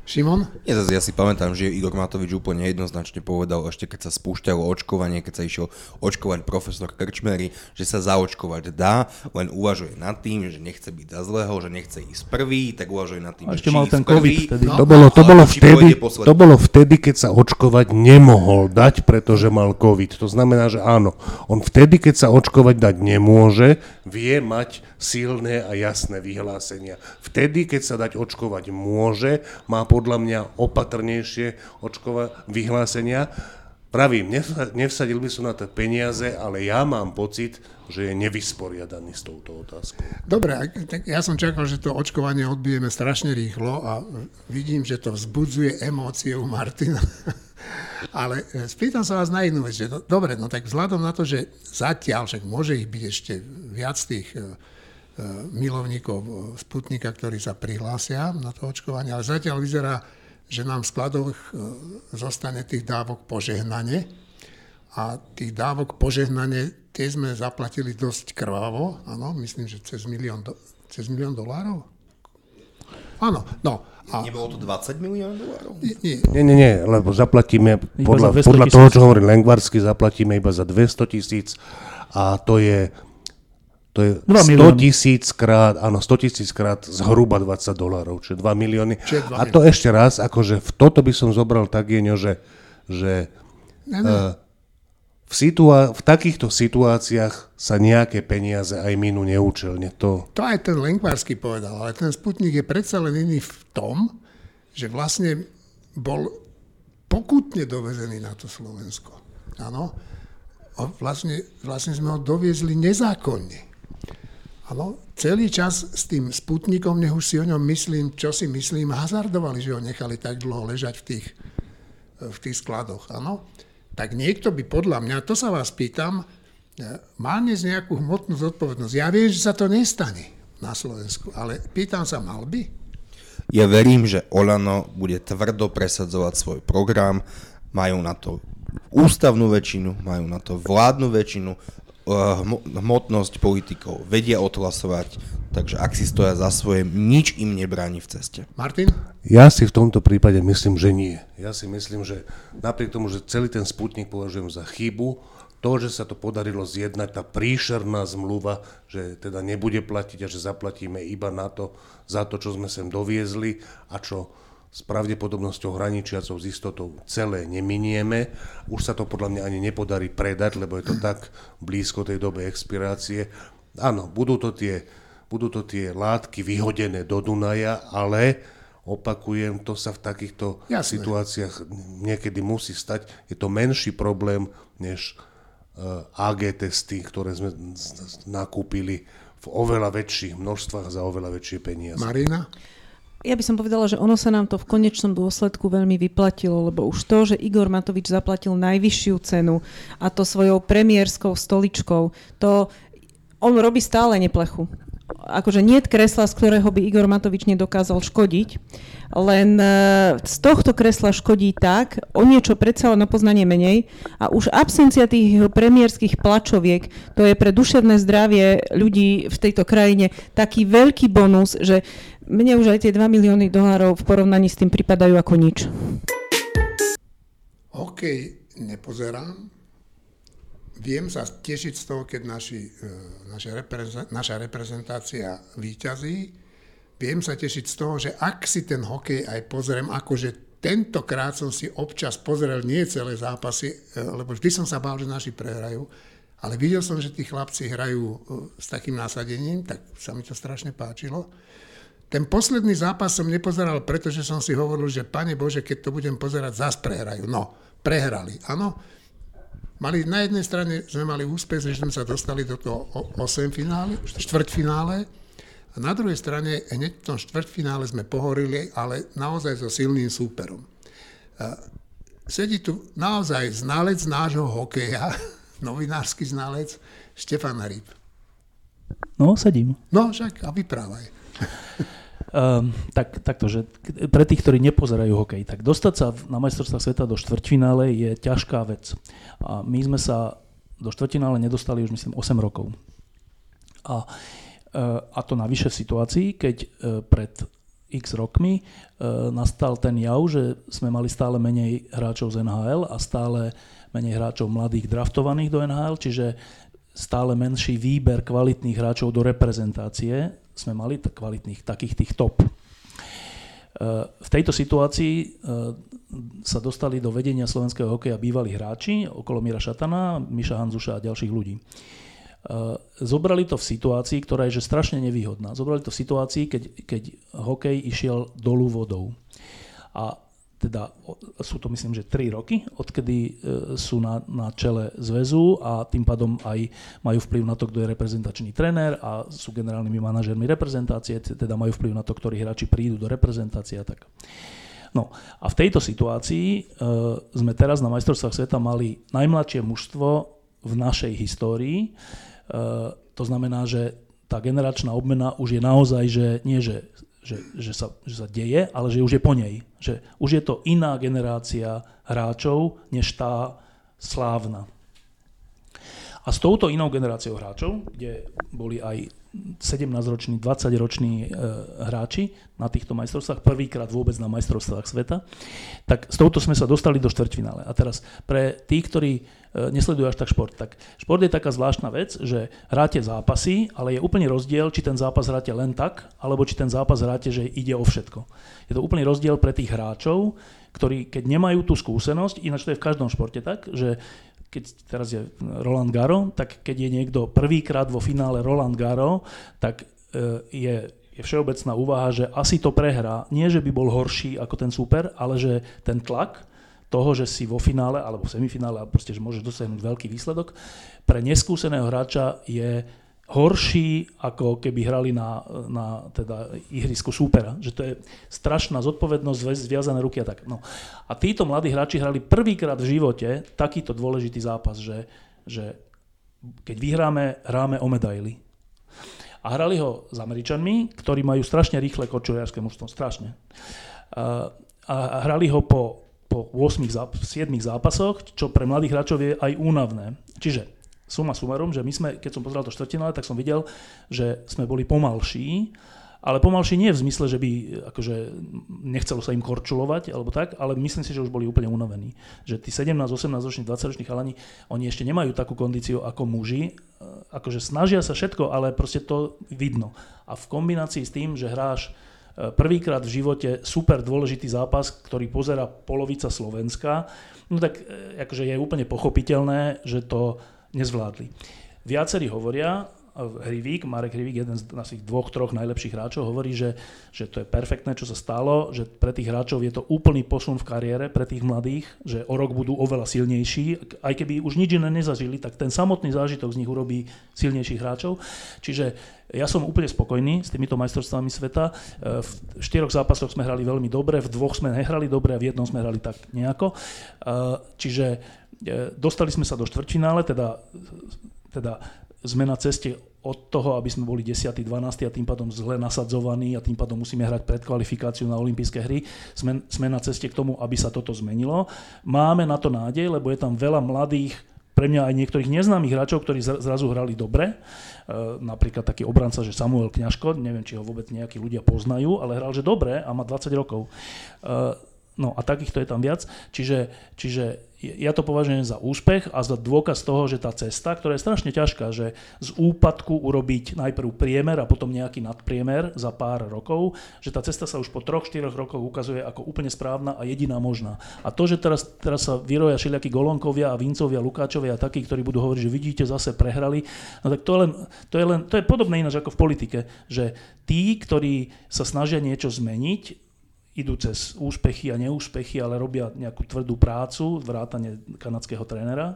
Šimon? Ja, ja si pamätám, že Igor Matovič úplne jednoznačne povedal, ešte keď sa spúšťalo očkovanie, keď sa išiel očkovať profesor Krčmery, že sa zaočkovať dá, len uvažuje nad tým, že nechce byť za zlého, že nechce ísť prvý, tak uvažuje nad tým, a že či ísť prvý. No, to, bolo, to, bolo vtedy, to bolo vtedy, keď sa očkovať nemohol dať, pretože mal COVID. To znamená, že áno, on vtedy, keď sa očkovať dať nemôže, vie mať silné a jasné vyhlásenia. Vtedy, keď sa dať očkovať môže, má podľa mňa opatrnejšie očkova- vyhlásenia. Pravím, nevsadil by som na to peniaze, ale ja mám pocit, že je nevysporiadaný s touto otázkou. Dobre, tak ja som čakal, že to očkovanie odbijeme strašne rýchlo a vidím, že to vzbudzuje emócie u Martina. Ale spýtam sa vás na jednu vec, že no, dobre, no tak vzhľadom na to, že zatiaľ, však môže ich byť ešte viac tých milovníkov Sputnika, ktorí sa prihlásia na to očkovanie, ale zatiaľ vyzerá, že nám v skladoch zostane tých dávok požehnanie a tých dávok požehnanie, tie sme zaplatili dosť krvavo, áno, myslím, že cez milión, do, cez milión dolárov? Áno, no. A... Nebolo to dvadsať miliónov dolárov? Nie, nie, nie, lebo zaplatíme, podľa, podľa toho, čo hovorí Lengvarsky, zaplatíme iba za dvesto tisíc a to je To je sto tisíc krát, áno, sto tisíc krát zhruba dvadsať dolárov, čiže dva milióny. Čiže dva milióny. A to ešte raz, akože v toto by som zobral tak, Jeňo, že, že ne, ne. Uh, v, situa- v takýchto situáciách sa nejaké peniaze aj minú neúčelne. To... to aj ten Lengvarsky povedal, ale ten Sputnik je predsa len iný v tom, že vlastne bol pokutne dovezený na to Slovensko. Áno, vlastne, vlastne sme ho doviezli nezákonne. Áno, celý čas s tým Sputnikom, nech už si o ňom myslím, čo si myslím, hazardovali, že ho nechali tak dlho ležať v tých, v tých skladoch, áno. Tak niekto by podľa mňa, to sa vás pýtam, má dnes nejakú hmotnú zodpovednosť. Ja viem, že sa to nestane na Slovensku, ale pýtam sa, mal by? Ja verím, že Olano bude tvrdo presadzovať svoj program, majú na to ústavnú väčšinu, majú na to vládnu väčšinu, hmotnosť politikov vedia odhlasovať, takže ak si stoja za svoje, nič im nebráni v ceste. Martin? Ja si v tomto prípade myslím, že nie. Ja si myslím, že napriek tomu, že celý ten Sputnik považujem za chybu, to, že sa to podarilo zjednať, tá príšerná zmluva, že teda nebude platiť a že zaplatíme iba na to, za to, čo sme sem doviezli a čo s pravdepodobnosťou hraničiacou s istotou celé neminieme. Už sa to podľa mňa ani nepodarí predať, lebo je to tak blízko tej dobe expirácie. Áno, budú to tie, budú to tie látky vyhodené do Dunaja, ale opakujem, to sa v takýchto Jasne. situáciách niekedy musí stať. Je to menší problém, než á gé testy, ktoré sme nakúpili v oveľa väčších množstvách za oveľa väčšie peniaze. Marina? Ja by som povedala, že ono sa nám to v konečnom dôsledku veľmi vyplatilo, lebo už to, že Igor Matovič zaplatil najvyššiu cenu a to svojou premiérskou stoličkou, to on robí stále neplechu. akože niet kresla, z ktorého by Igor Matovič nedokázal škodiť, len z tohto kresla škodí tak, o niečo predsa len poznanie menej a už absencia tých premiérskych plačoviek, to je pre duševné zdravie ľudí v tejto krajine taký veľký bonus, že mne už aj tie dva milióny dolárov v porovnaní s tým pripadajú ako nič. Hokej nepozerám. Viem sa tešiť z toho, keď naši, naša, reprezent, naša reprezentácia víťazí. Viem sa tešiť z toho, že ak si ten hokej aj pozriem, akože tentokrát som si občas pozrel nie celé zápasy, lebo vždy som sa bál, že naši prehrajú, ale videl som, že tí chlapci hrajú s takým nasadením, tak sa mi to strašne páčilo. Ten posledný zápas som nepozeral, pretože som si hovoril, že Pane Bože, keď to budem pozerať, zas prehrajú. No, prehrali, áno. Mali, na jednej strane sme mali úspech, že sme sa dostali do toho osemfinále, štvrťfinále. A na druhej strane, hneď v tom štvrťfinále sme pohorili, ale naozaj so silným súperom. Sedí tu naozaj znalec nášho hokeja, novinársky znalec, Štefan Hríb. No, sedím. No, však, a vyprávaj. Um, tak, takto, že pre tých, ktorí nepozerajú hokej, tak dostať sa na majstrovstvách sveta do štvrťfinále je ťažká vec. A my sme sa do štvrťfinále nedostali už myslím osem rokov. A, a to navyše v situácii, keď pred x rokmi nastal ten jav, že sme mali stále menej hráčov z en há el a stále menej hráčov mladých draftovaných do en há el, čiže stále menší výber kvalitných hráčov do reprezentácie sme mali t- kvalitných, takých tých top. E, v tejto situácii e, sa dostali do vedenia slovenského hokeja bývalí hráči okolo Mira Šatana, Miša Hanzuša a ďalších ľudí. E, zobrali to v situácii, ktorá je že strašne nevýhodná. Zobrali to v situácii, keď, keď hokej išiel dolu vodou. A teda sú to myslím, že tri roky, odkedy sú na, na čele zväzu a tým pádom aj majú vplyv na to, kto je reprezentačný tréner a sú generálnymi manažérmi reprezentácie, teda majú vplyv na to, ktorí hráči prídu do reprezentácie a tak. No a v tejto situácii e, sme teraz na majstrovstvách sveta mali najmladšie mužstvo v našej histórii, e, to znamená, že tá generačná obmena už je naozaj, že nie že Že, že, sa, že sa deje, ale že už je po nej. Že už je to iná generácia hráčov, než tá slávna. A s touto inou generáciou hráčov, kde boli aj sedemnásťroční, dvadsaťroční e, hráči na týchto majstrovstvách, prvýkrát vôbec na majstrovstvách sveta, tak s touto sme sa dostali do štvrťfinále. A teraz pre tých, ktorí e, nesledujú až tak šport, tak šport je taká zvláštna vec, že hráte zápasy, ale je úplný rozdiel, či ten zápas hráte len tak, alebo či ten zápas hráte, že ide o všetko. Je to úplný rozdiel pre tých hráčov, ktorí keď nemajú tú skúsenosť, ináč to je v každom športe tak, že keď teraz je Roland Garo, tak keď je niekto prvýkrát vo finále Roland Garo, tak je, je všeobecná úvaha, že asi to prehrá. Nie, že by bol horší ako ten súper, ale že ten tlak toho, že si vo finále alebo v semifinále, a proste, že môžeš dosiahnuť veľký výsledok, pre neskúseného hráča je horší, ako keby hrali na, na teda ihrisku súpera. Že to je strašná zodpovednosť, zviazané ruky a tak. No. A títo mladí hráči hrali prvýkrát v živote takýto dôležitý zápas, že, že keď vyhráme, hráme o medaily. A hrali ho s Američanmi, ktorí majú strašne rýchle kočuliarské mužstvo, strašne. A, a hrali ho po, po ôsmich, siedmich zápasoch, čo pre mladých hráčov je aj únavné. Čiže suma sumarum, že my sme, keď som pozeral to štvrťfinále, tak som videl, že sme boli pomalší, ale pomalší nie v zmysle, že by akože nechcelo sa im korčulovať alebo tak, ale myslím si, že už boli úplne unavení. Že tí sedemnásť, osemnásťroční, dvadsaťroční chalani, oni ešte nemajú takú kondíciu ako muži, akože snažia sa všetko, ale proste to vidno. A v kombinácii s tým, že hráš prvýkrát v živote super dôležitý zápas, ktorý pozerá polovica Slovenska, no tak akože je úplne pochopiteľné, že to nezvládli. Viacerí hovoria, Hrivík, Marek Hrivík, jeden z našich dvoch, troch najlepších hráčov, hovorí, že, že to je perfektné, čo sa stalo, že pre tých hráčov je to úplný posun v kariére, pre tých mladých, že o rok budú oveľa silnejší, aj keby už nič iné nezažili, tak ten samotný zážitok z nich urobí silnejších hráčov. Čiže ja som úplne spokojný s týmito majstrovstvami sveta. V štyroch zápasoch sme hrali veľmi dobre, v dvoch sme nehrali dobre a v jednom sme hrali tak nejako. Čiže dostali sme sa do štvrťfinále, teda, teda sme na ceste od toho, aby sme boli desiaty, dvanásty a tým pádom zle nasadzovaní a tým pádom musíme hrať predkvalifikáciu na olympijské hry. Sme, sme na ceste k tomu, aby sa toto zmenilo. Máme na to nádej, lebo je tam veľa mladých, pre mňa aj niektorých neznámych hráčov, ktorí zrazu hrali dobre. Napríklad taký obranca, že Samuel Kňaško, neviem, či ho vôbec nejakí ľudia poznajú, ale hral, že dobre a má dvadsať rokov. No a takýchto je tam viac. Čiže, čiže ja to považujem za úspech a za dôkaz toho, že tá cesta, ktorá je strašne ťažká, že z úpadku urobiť najprv priemer a potom nejaký nadpriemer za pár rokov, že tá cesta sa už po troch, štyroch rokoch ukazuje ako úplne správna a jediná možná. A to, že teraz, teraz sa vyroja všelijakí Golonkovia a Vincovia, Lukáčovia a takí, ktorí budú hovoriť, že vidíte, zase prehrali, no tak to je len, to je len, to je podobné ináč ako v politike, že tí, ktorí sa snažia niečo zmeniť, idú cez úspechy a neúspechy, ale robia nejakú tvrdú prácu, vrátane kanadského trénera.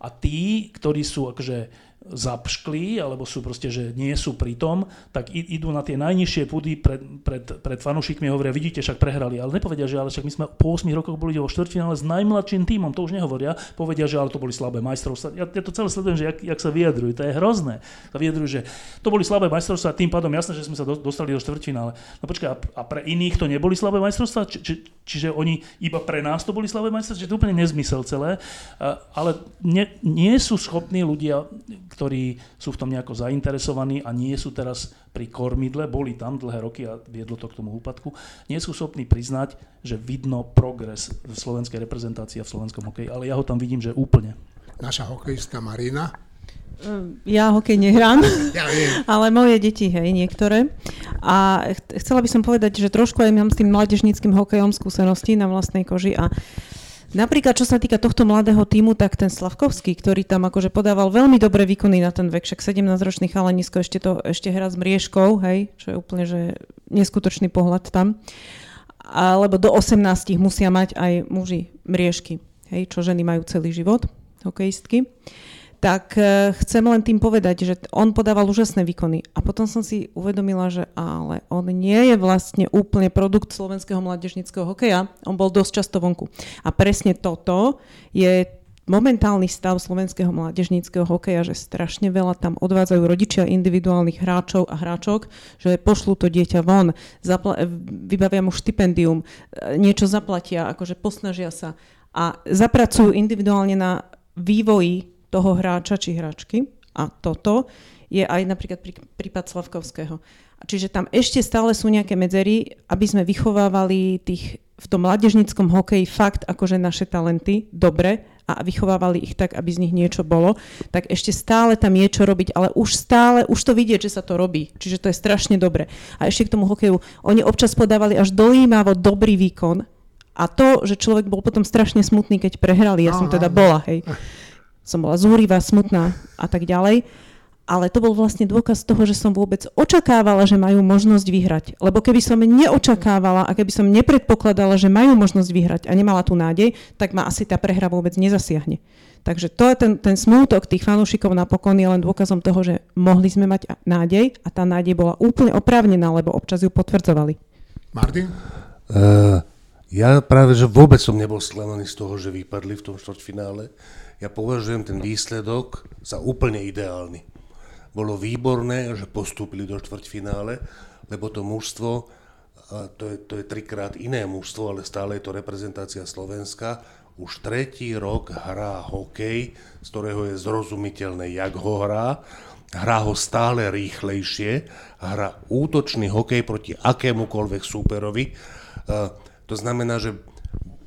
A tí, ktorí sú akože zapšklí, alebo sú proste, že nie sú pri tom, tak idú na tie najnižšie pudy pred, pred, pred fanúšikmi a hovoria, vidíte, však prehrali. Ale nepovedia, že ale však my sme po ôsmich rokoch boli vo štvrťfinále s najmladším tímom, to už nehovoria. Povedia, že ale to boli slabé majstrovstvá. Ja, ja to celé sledujem, že jak, jak sa vyjadrujú, to je hrozné. Sa vyjadrujú, že to boli slabé majstrovstvá, tým pádom jasné, že sme sa do, dostali do štvrťfinále. No počkaj, a, a pre iných to neboli slabé majstrovstvá? Či, či, čiže oni iba pre nás to boli slabé majstrovstvá? To je úplne nezmysel celé. Ale nie, nie sú schopní ľudia, ktorí sú v tom nejako zainteresovaní a nie sú teraz pri kormidle, boli tam dlhé roky a viedlo to k tomu úpadku, nie sú schopní priznať, že vidno progres v slovenskej reprezentácii a v slovenskom hokeji, ale ja ho tam vidím, že úplne. Naša hokejistka Marina? Ja hokej nehrám, ja ale moje deti, hej, niektoré. A chcela by som povedať, že trošku aj mám s tým mládežníckym hokejom skúsenosti na vlastnej koži a napríklad, čo sa týka tohto mladého tímu, tak ten Slavkovský, ktorý tam akože podával veľmi dobré výkony na ten vek, však sedemnásťročný chalanisko, ešte to ešte hra s Mriežkou, hej, čo je úplne že neskutočný pohľad tam. A, lebo do osemnástich musia mať aj muži Mriežky, hej, čo ženy majú celý život, hokejistky. Tak e, chcem len tým povedať, že on podával úžasné výkony. A potom som si uvedomila, že ale on nie je vlastne úplne produkt slovenského mládežníckeho hokeja. On bol dosť často vonku. A presne toto je momentálny stav slovenského mládežníckeho hokeja, že strašne veľa tam odvádzajú rodičia individuálnych hráčov a hráčok, že pošlú to dieťa von, zapla- vybavia mu štipendium, niečo zaplatia, akože posnažia sa a zapracujú individuálne na vývoji toho hráča či hráčky a toto je aj napríklad prípad Slavkovského. Čiže tam ešte stále sú nejaké medzery, aby sme vychovávali tých v tom mládežníckom hokeji fakt akože naše talenty dobre a vychovávali ich tak, aby z nich niečo bolo, tak ešte stále tam je čo robiť, ale už stále, už to vidieť, že sa to robí. Čiže to je strašne dobre. A ešte k tomu hokeju, oni občas podávali až dojímavo dobrý výkon a to, že človek bol potom strašne smutný, keď prehrali. Ja som teda bola, hej. Som bola zúrivá, smutná a tak ďalej. Ale to bol vlastne dôkaz toho, že som vôbec očakávala, že majú možnosť vyhrať. Lebo keby som neočakávala a keby som nepredpokladala, že majú možnosť vyhrať a nemala tú nádej, tak ma asi tá prehra vôbec nezasiahne. Takže to je ten, ten smútok tých fanúšikov napokon je len dôkazom toho, že mohli sme mať nádej a tá nádej bola úplne oprávnená, lebo občas ju potvrdzovali. Martin? Uh, ja práve, že vôbec som nebol sklamaný z toho, že vypadli v tom štvrťfinále. Ja považujem ten výsledok za úplne ideálny. Bolo výborné, že postúpili do štvrťfinále, lebo to mužstvo, to je, to je trikrát iné mužstvo, ale stále je to reprezentácia Slovenska, už tretí rok hrá hokej, z ktorého je zrozumiteľné, jak ho hrá. Hrá ho stále rýchlejšie, hrá útočný hokej proti akémukoľvek súperovi. To znamená, že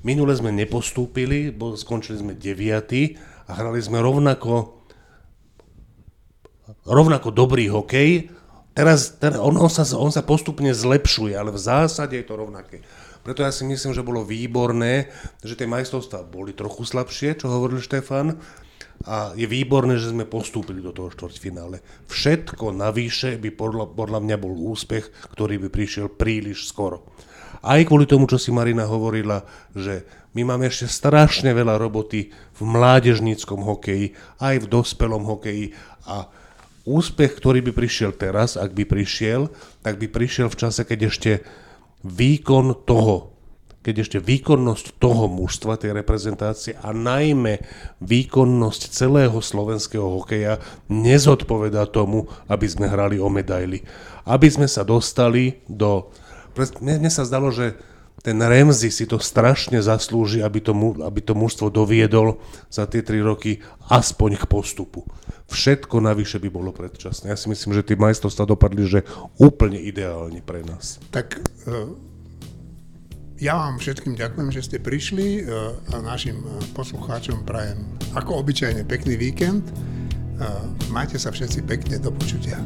minule sme nepostúpili, bo skončili sme deviaty a hrali sme rovnako, rovnako dobrý hokej. Teraz, teraz on, on, sa, on sa postupne zlepšuje, ale v zásade je to rovnaké. Preto ja si myslím, že bolo výborné, že tie majstrovstvá boli trochu slabšie, čo hovoril Štefan. A je výborné, že sme postúpili do toho štvrťfinále. Všetko navyše by podľa, podľa mňa bol úspech, ktorý by prišiel príliš skoro. Aj kvôli tomu, čo si Marina hovorila, že my máme ešte strašne veľa roboty v mládežníckom hokeji, aj v dospelom hokeji a úspech, ktorý by prišiel teraz, ak by prišiel, tak by prišiel v čase, keď ešte výkon toho keď ešte výkonnosť toho mužstva, tej reprezentácie a najmä výkonnosť celého slovenského hokeja nezodpovedá tomu, aby sme hrali o medaily. Aby sme sa dostali do... Mne, mne sa zdalo, že ten Remzi si to strašne zaslúži, aby to, mu, aby to mužstvo doviedol za tie tri roky aspoň k postupu. Všetko navyše by bolo predčasné. Ja si myslím, že tí majstrovstvá dopadli, že úplne ideálne pre nás. Tak ja vám všetkým ďakujem, že ste prišli a našim poslucháčom prajem ako obyčajne pekný víkend. Majte sa všetci pekne, do počutia.